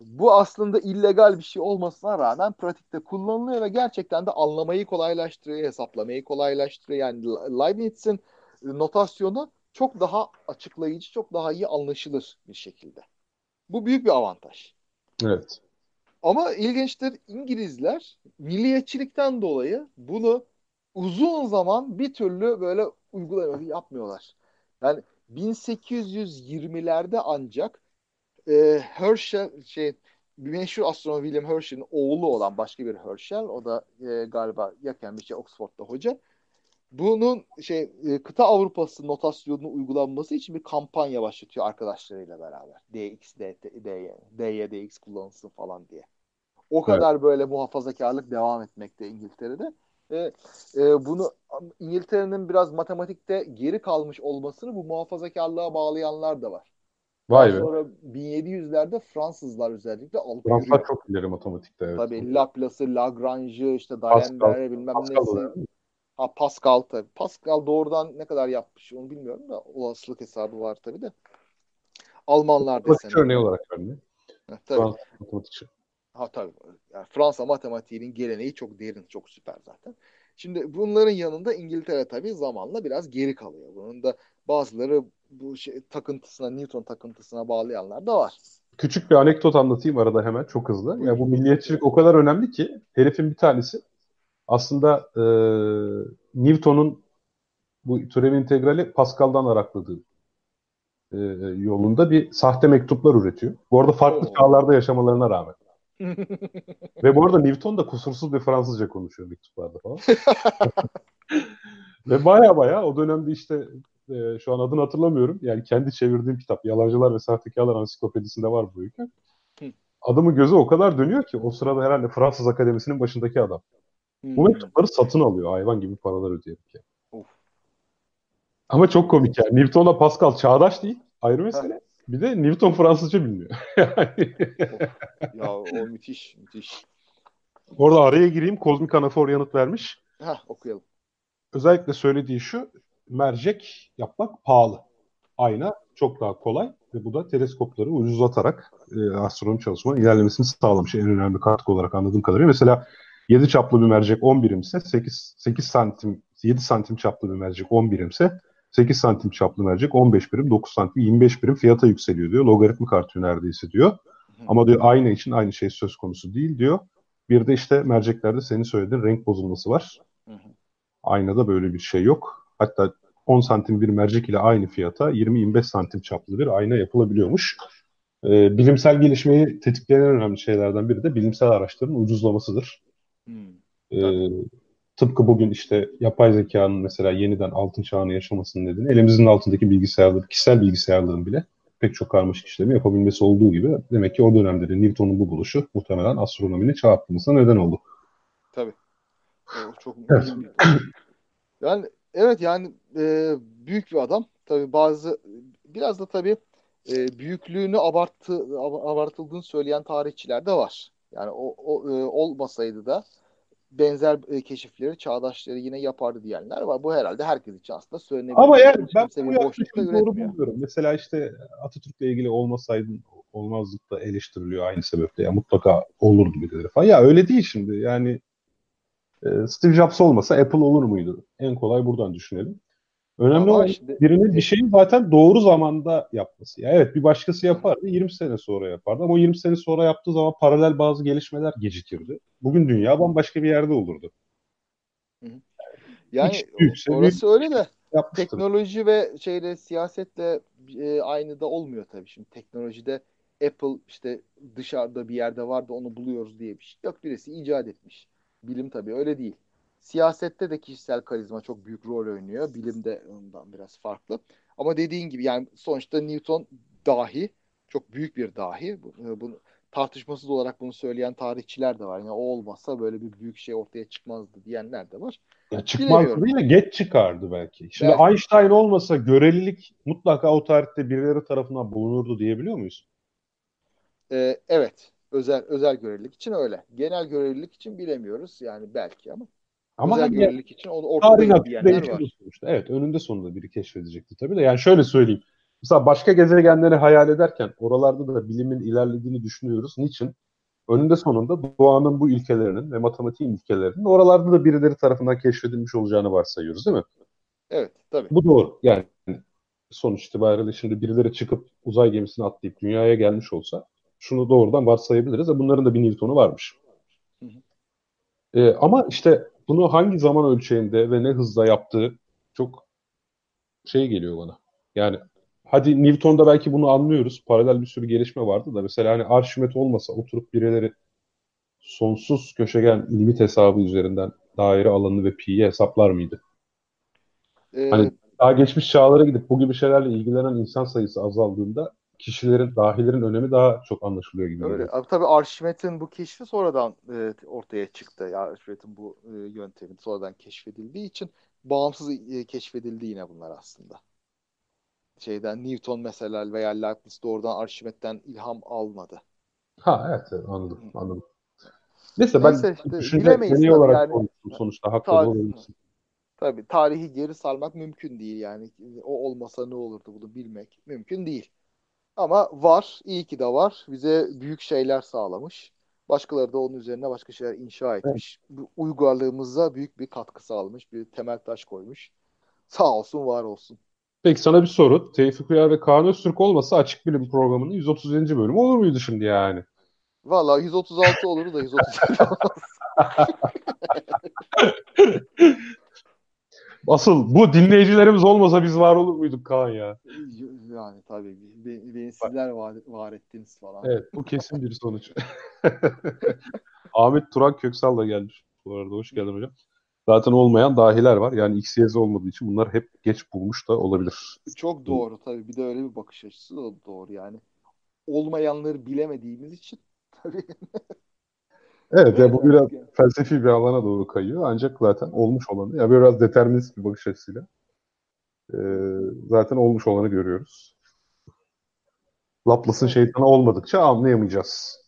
Bu aslında illegal bir şey olmasına rağmen pratikte kullanılıyor ve gerçekten de anlamayı kolaylaştırıyor, hesaplamayı kolaylaştırıyor. Yani Leibniz'in notasyonu çok daha açıklayıcı, çok daha iyi anlaşılır bir şekilde. Bu büyük bir avantaj. Evet. Ama ilginçtir, İngilizler milliyetçilikten dolayı bunu uzun zaman bir türlü böyle uygulamayı yapmıyorlar. Yani 1820'lerde ancak Herschel meşhur astronom William Herschel'in oğlu olan başka bir Herschel, o da galiba yakın bir Oxford'da hoca. Bunun kıta Avrupası notasyonunun uygulanması için bir kampanya başlatıyor arkadaşlarıyla beraber. Dx, dy, dx kullanılsın falan diye. O kadar evet. böyle muhafazakarlık devam etmekte İngiltere'de. Bunu İngiltere'nin biraz matematikte geri kalmış olmasını bu muhafazakarlığa bağlayanlar da var. Vay be. Sonra 1700'lerde Fransızlar özellikle alıp yürüyor. Fransızlar çok ileri matematikte. Evet. Tabii Laplace'ı, Lagrange'ı, D'Alembert'i bilmem nesi. Pascal tabii. Pascal doğrudan ne kadar yapmış onu bilmiyorum da olasılık hesabı var tabii de. Almanlar desene. Örneği olarak örneği. Tabii. Tabii. Yani Fransa matematiğinin geleneği çok derin, çok süper zaten. Şimdi bunların yanında İngiltere tabii zamanla biraz geri kalıyor. Bunun da bazıları bu takıntısına, Newton takıntısına bağlayanlar da var. Küçük bir anekdot anlatayım arada hemen çok hızlı. Ya yani bu milliyetçilik o kadar önemli ki herifin bir tanesi aslında Newton'un bu türev integrali Pascal'dan arakladığı yolunda bir sahte mektuplar üretiyor. Bu arada farklı çağlarda yaşamalarına rağmen. Ve bu arada Newton da kusursuz bir Fransızca konuşuyor mektuplarda falan. Ve baya o dönemde şu an adını hatırlamıyorum. Yani kendi çevirdiğim kitap Yalancılar ve Sahtekarlar Ansiklopedisi'nde var bu hikaye. Adamın gözü o kadar dönüyor ki o sırada herhalde Fransız Akademisi'nin başındaki adam. Bu mektupları satın alıyor hayvan gibi paralar ödeyerek. Yani. Ama çok komik yani. Newton'la Pascal çağdaş değil. Ayrı mesele. Bir de Newton Fransızca bilmiyor. Ya o müthiş. Orada araya gireyim. Kozmik Anafor yanıt vermiş. Okuyalım. Özellikle söylediği şu. Mercek yapmak pahalı. Ayna çok daha kolay. Ve bu da teleskopları ucuzlatarak astronomi çalışmanın ilerlemesini sağlamış en önemli katkı olarak anladığım kadarıyla. Mesela 7 çaplı bir mercek 10 birimse 7 santim çaplı bir mercek 10 birimse 8 santim çaplı mercek 15 birim, 9 santim 25 birim fiyata yükseliyor diyor. Logaritmik artıyor neredeyse diyor. Ama diyor ayna için aynı şey söz konusu değil diyor. Bir de işte merceklerde senin söylediğin renk bozulması var. Aynada böyle bir şey yok. Hatta 10 santim bir mercek ile aynı fiyata 20-25 santim çaplı bir ayna yapılabiliyormuş. Bilimsel gelişmeyi tetikleyen en önemli şeylerden biri de bilimsel araçların ucuzlamasıdır. Tıpkı bugün işte yapay zekanın mesela yeniden altın çağını yaşamasının nedeni elimizin altındaki bilgisayarları, kişisel bilgisayarların bile pek çok karmaşık işlemi yapabilmesi olduğu gibi demek ki o dönemde de Newton'un bu buluşu muhtemelen astronominin çağ atlamasına neden oldu. Tabii. Çok evet. Yani evet yani büyük bir adam. Tabii bazı biraz da tabii büyüklüğünü abartıldığını söyleyen tarihçiler de var. Yani o olmasaydı da benzer keşifleri çağdaşları yine yapardı diyenler var. Bu herhalde herkes için aslında söylenebilir. Ama yani ben bu yaklaşımı doğru bulmuyorum. Mesela işte Atatürk'le ilgili olmasaydın olmazlık da eleştiriliyor aynı sebeple. Ya mutlaka olurdu birileri falan. Ya öyle değil şimdi. Yani Steve Jobs olmasa Apple olur muydu? En kolay buradan düşünelim. Önemli olan işte, birinin bir şeyin zaten doğru zamanda yapması. Yani evet bir başkası yapardı 20 sene sonra yapardı ama o 20 sene sonra yaptığı zaman paralel bazı gelişmeler gecikirdi. Bugün dünya bambaşka bir yerde olurdu. Yani orası öyle de yapmıştır. Teknoloji ve şeyle siyasetle aynı da olmuyor tabii. Şimdi teknolojide Apple işte dışarıda bir yerde vardı onu buluyoruz diye bir şey yok. Birisi icat etmiş. Bilim tabii öyle değil. Siyasette de kişisel karizma çok büyük rol oynuyor. Bilim de ondan biraz farklı. Ama dediğin gibi yani sonuçta Newton dahi, çok büyük bir dahi. Bunu tartışmasız olarak bunu söyleyen tarihçiler de var. Yani o olmazsa böyle bir büyük şey ortaya çıkmazdı diyenler de var. Ya çıkmazdı değil de geç çıkardı belki. Şimdi belki. Einstein olmasa görelilik mutlaka o tarihte birileri tarafından bulunurdu diyebiliyor muyuz? Evet. Özel görelilik için öyle. Genel görelilik için bilemiyoruz. Yani belki ama özel görelilik için ortada diyenler var. Sonuçta. Evet. Önünde sonunda biri keşfedecekti tabii de. Yani şöyle söyleyeyim. Mesela başka gezegenleri hayal ederken oralarda da bilimin ilerlediğini düşünüyoruz. Niçin? Önünde sonunda doğanın bu ilkelerinin ve matematiğin ilkelerinin oralarda da birileri tarafından keşfedilmiş olacağını varsayıyoruz değil mi? Evet. Tabii. Bu doğru. Yani sonuç itibariyle şimdi birileri çıkıp uzay gemisini atlayıp dünyaya gelmiş olsa şunu doğrudan varsayabiliriz. Bunların da bir Newton'u varmış. Ama işte bunu hangi zaman ölçeğinde ve ne hızla yaptığı çok şey geliyor bana. Yani hadi Newton'da belki bunu anlıyoruz. Paralel bir sürü gelişme vardı da mesela hani Arşimet olmasa oturup birileri sonsuz köşegen limit hesabı üzerinden daire alanını ve pi'yi hesaplar mıydı? Hani daha geçmiş çağlara gidip bu gibi şeylerle ilgilenen insan sayısı azaldığında kişilerin, dahilerin önemi daha çok anlaşılıyor gibi. Öyle. Abi, tabii Arşimet'in bu keşfi sonradan ortaya çıktı. Yani Arşimet'in bu yöntemin sonradan keşfedildiği için bağımsız keşfedildi yine bunlar aslında. Şeyden Newton mesela veya Leibniz doğrudan Arşimet'ten ilham almadı. Ha evet anladım. Neyse ben düşünce olarak yani, konuştum sonuçta haklı olabilirsin. Tabii tarihi geri sarmak mümkün değil yani. O olmasa ne olurdu bunu bilmek mümkün değil. Ama var, iyi ki de var. Bize büyük şeyler sağlamış. Başkaları da onun üzerine başka şeyler inşa etmiş. Evet. Uygarlığımıza büyük bir katkı sağlamış, bir temel taş koymuş. Sağ olsun, var olsun. Peki sana bir soru. Tevfik Uyar ve Kaan Öztürk olmasa Açık Bilim programının 137. bölümü olur muydu şimdi yani? Valla 136 olurdu da 137 olmaz. Asıl bu dinleyicilerimiz olmasa biz var olur muyduk Kaan ya? Yani tabii. Beni sizler var ettiniz falan. Evet bu kesin bir sonuç. Ahmet Turan Köksal da gelmiş. Bu arada hoş geldin hocam. Zaten olmayan dahiler var. Yani XYZ olmadığı için bunlar hep geç bulmuş da olabilir. Çok doğru tabii. Bir de öyle bir bakış açısı da doğru yani. Olmayanları bilemediğimiz için tabii. Evet ya yani bu biraz felsefi bir alana doğru kayıyor. Ancak zaten olmuş olanı ya biraz determinist bir bakış açısıyla zaten olmuş olanı görüyoruz. Laplace'ın şeytanı olmadıkça anlayamayacağız.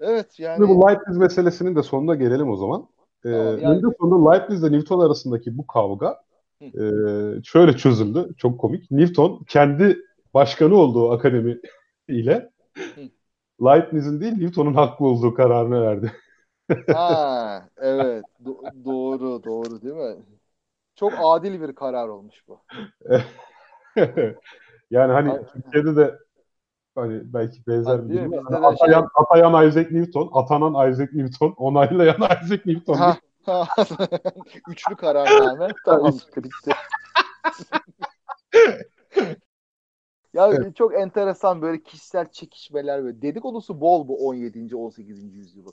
Evet yani. Şimdi bu Leibniz meselesinin de sonuna gelelim o zaman. Sonunda Leibniz ile Newton arasındaki bu kavga şöyle çözüldü. Çok komik. Newton kendi başkanı olduğu akademi ile Leibniz'in değil Newton'un haklı olduğu kararını verdi. Ha, evet. Doğru değil mi? Çok adil bir karar olmuş bu. Yani hani Türkiye'de de hani belki benzer bir durum. Yani atayan Isaac Newton, atanan Isaac Newton, onaylayan Isaac Newton. Ha. Üçlü kararname. Tamam. Bitti. Ya evet. Çok enteresan böyle kişisel çekişmeler böyle. Dedikodusu bol bu 17. 18. yüzyılın.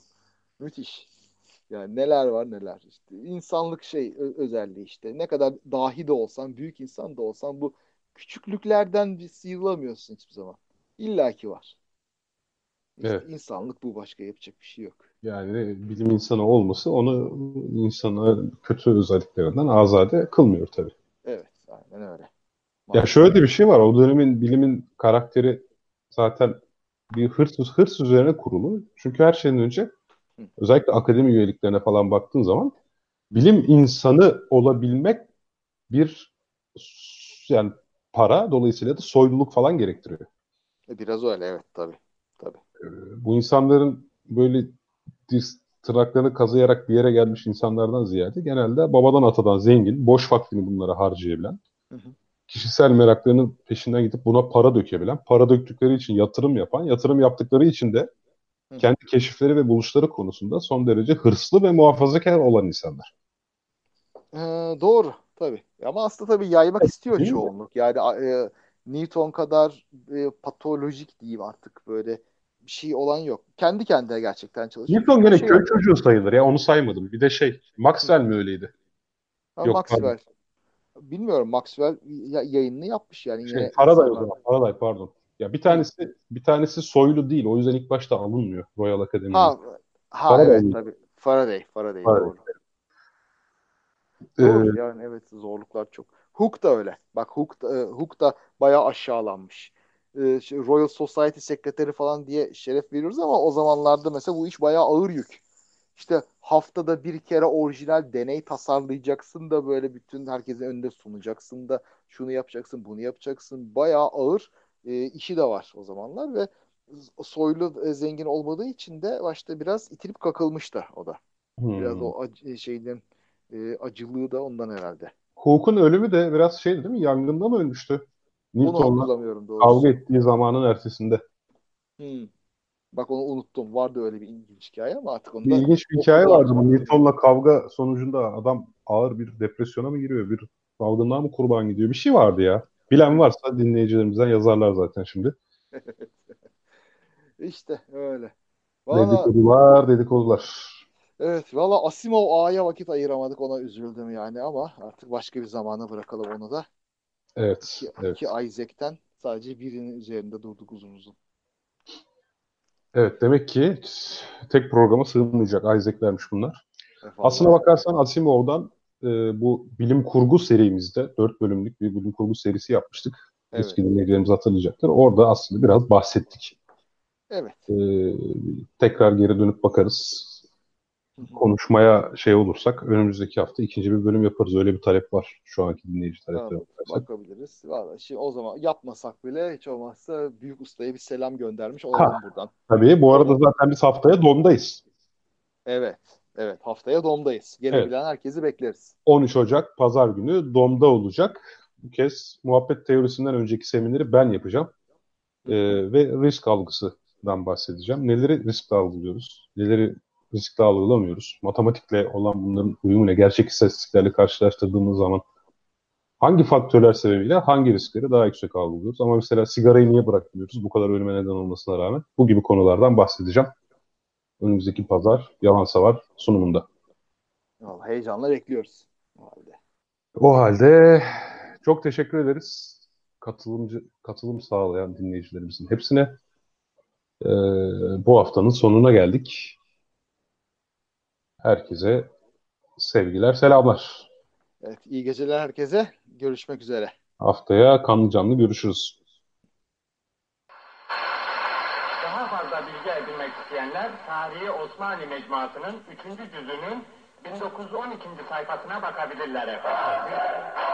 Müthiş. Yani neler var neler. İşte insanlık özelliği işte. Ne kadar dahi de olsan, büyük insan da olsan bu küçüklüklerden bir sıyrılamıyorsun hiçbir zaman. İlla ki var. İşte evet. İnsanlık bu, başka yapacak bir şey yok. Yani bilim insanı olması onu insana kötü özelliklerinden azade kılmıyor tabii. Evet, aynen öyle. Ya şöyle de bir şey var. O dönemin bilimin karakteri zaten bir hırs üzerine kurulu. Çünkü her şeyden önce özellikle akademi üyeliklerine falan baktığın zaman bilim insanı olabilmek bir yani para, dolayısıyla da soyluluk falan gerektiriyor. Biraz öyle, evet tabii. Bu insanların böyle tırnaklarını kazıyarak bir yere gelmiş insanlardan ziyade genelde babadan atadan zengin, boş vaktini bunlara harcayabilen, kişisel meraklarının peşinden gidip buna para dökebilen, para döktükleri için yatırım yapan, yatırım yaptıkları için de kendi keşifleri ve buluşları konusunda son derece hırslı ve muhafazakar olan insanlar. Doğru tabii. Ama aslında tabii yaymak istiyor çoğunluk. Yani Newton kadar patolojik diyeyim artık böyle bir şey olan yok. Kendi kendine gerçekten çalışıyor. Newton gene köy çocuğu sayılır ya, onu saymadım. Bir de Maxwell mi öyleydi? Ha, yok, Maxwell. Pardon. Bilmiyorum, Maxwell yayınını yapmış yani. Faraday o zaman. Faraday pardon. Ya bir tanesi soylu değil. O yüzden ilk başta alınmıyor Royal Academy'ye. Ha Faraday evet tabii. Faraday. Doğru. Doğru yani evet, zorluklar çok. Hook da öyle. Bak Hook da bayağı aşağılanmış. Royal Society sekreteri falan diye şeref veriyoruz ama o zamanlarda mesela bu iş bayağı ağır yük. İşte haftada bir kere orijinal deney tasarlayacaksın da böyle bütün herkesin önünde sunacaksın da şunu yapacaksın, bunu yapacaksın. Bayağı ağır işi de var o zamanlar ve soylu zengin olmadığı için de başta biraz itilip kakılmış da o da. Biraz o acılığı da ondan herhalde. Hook'un ölümü de biraz değil mi? Yangında mı ölmüştü? Newton'la kavga ettiği zamanın ertesinde. Bak onu unuttum. Vardı öyle bir ilginç hikaye ama artık onda... İlginç bir hikaye vardı. Newton'la kavga sonucunda adam ağır bir depresyona mı giriyor? Bir dalgınlığa mı kurban gidiyor? Bir şey vardı ya. Bilen varsa dinleyicilerimizden yazarlar zaten şimdi. İşte öyle. Vallahi... Dedikodular. Evet valla Asimov A'ya vakit ayıramadık, ona üzüldüm yani ama artık başka bir zamana bırakalım onu da. Evet. Ki Isaac'ten sadece birinin üzerinde durduk uzun uzun. Evet, demek ki tek programa sığınmayacak Isaac'lermiş bunlar. Aslına bakarsan Asimov'dan bu bilim kurgu serimizde 4 bölümlük bir bilim kurgu serisi yapmıştık. Evet. Eski dinleyicilerimiz hatırlayacaktır. Orada aslında biraz bahsettik. Evet. Tekrar geri dönüp bakarız. Konuşmaya olursak önümüzdeki hafta ikinci bir bölüm yaparız. Öyle bir talep var. Şu anki dinleyici talepleri var. Bakabiliriz. Vallahi şimdi o zaman yapmasak bile hiç olmazsa Büyük Usta'ya bir selam göndermiş olalım buradan. Tabii. Bu arada zaten biz haftaya Dom'dayız. Evet. Haftaya Dom'dayız. Gelebilen herkesi bekleriz. 13 Ocak Pazar günü Dom'da olacak. Bu kez muhabbet teorisinden önceki semineri ben yapacağım. Ve risk algısından bahsedeceğim. Neleri riskle algılıyoruz? Neleri riskle algılamıyoruz. Matematikle olan bunların uyumu ne? Gerçek istatistiklerle karşılaştırdığımız zaman hangi faktörler sebebiyle hangi riskleri daha yüksek algılıyoruz? Ama mesela sigarayı niye bırakmıyoruz? Bu kadar ölüme neden olmasına rağmen. Bu gibi konulardan bahsedeceğim. Önümüzdeki pazar Yalansavar sunumunda. Vallahi heyecanla bekliyoruz. O halde çok teşekkür ederiz. Katılım sağlayan dinleyicilerimizin hepsine. Bu haftanın sonuna geldik. Herkese sevgiler, selamlar. Evet, iyi geceler herkese. Görüşmek üzere. Haftaya kanlı canlı görüşürüz. Daha fazla bilgi edinmek isteyenler Tarihi Osmanlı Mecmuası'nın 3. cüzünün 1912. sayfasına bakabilirler efendim.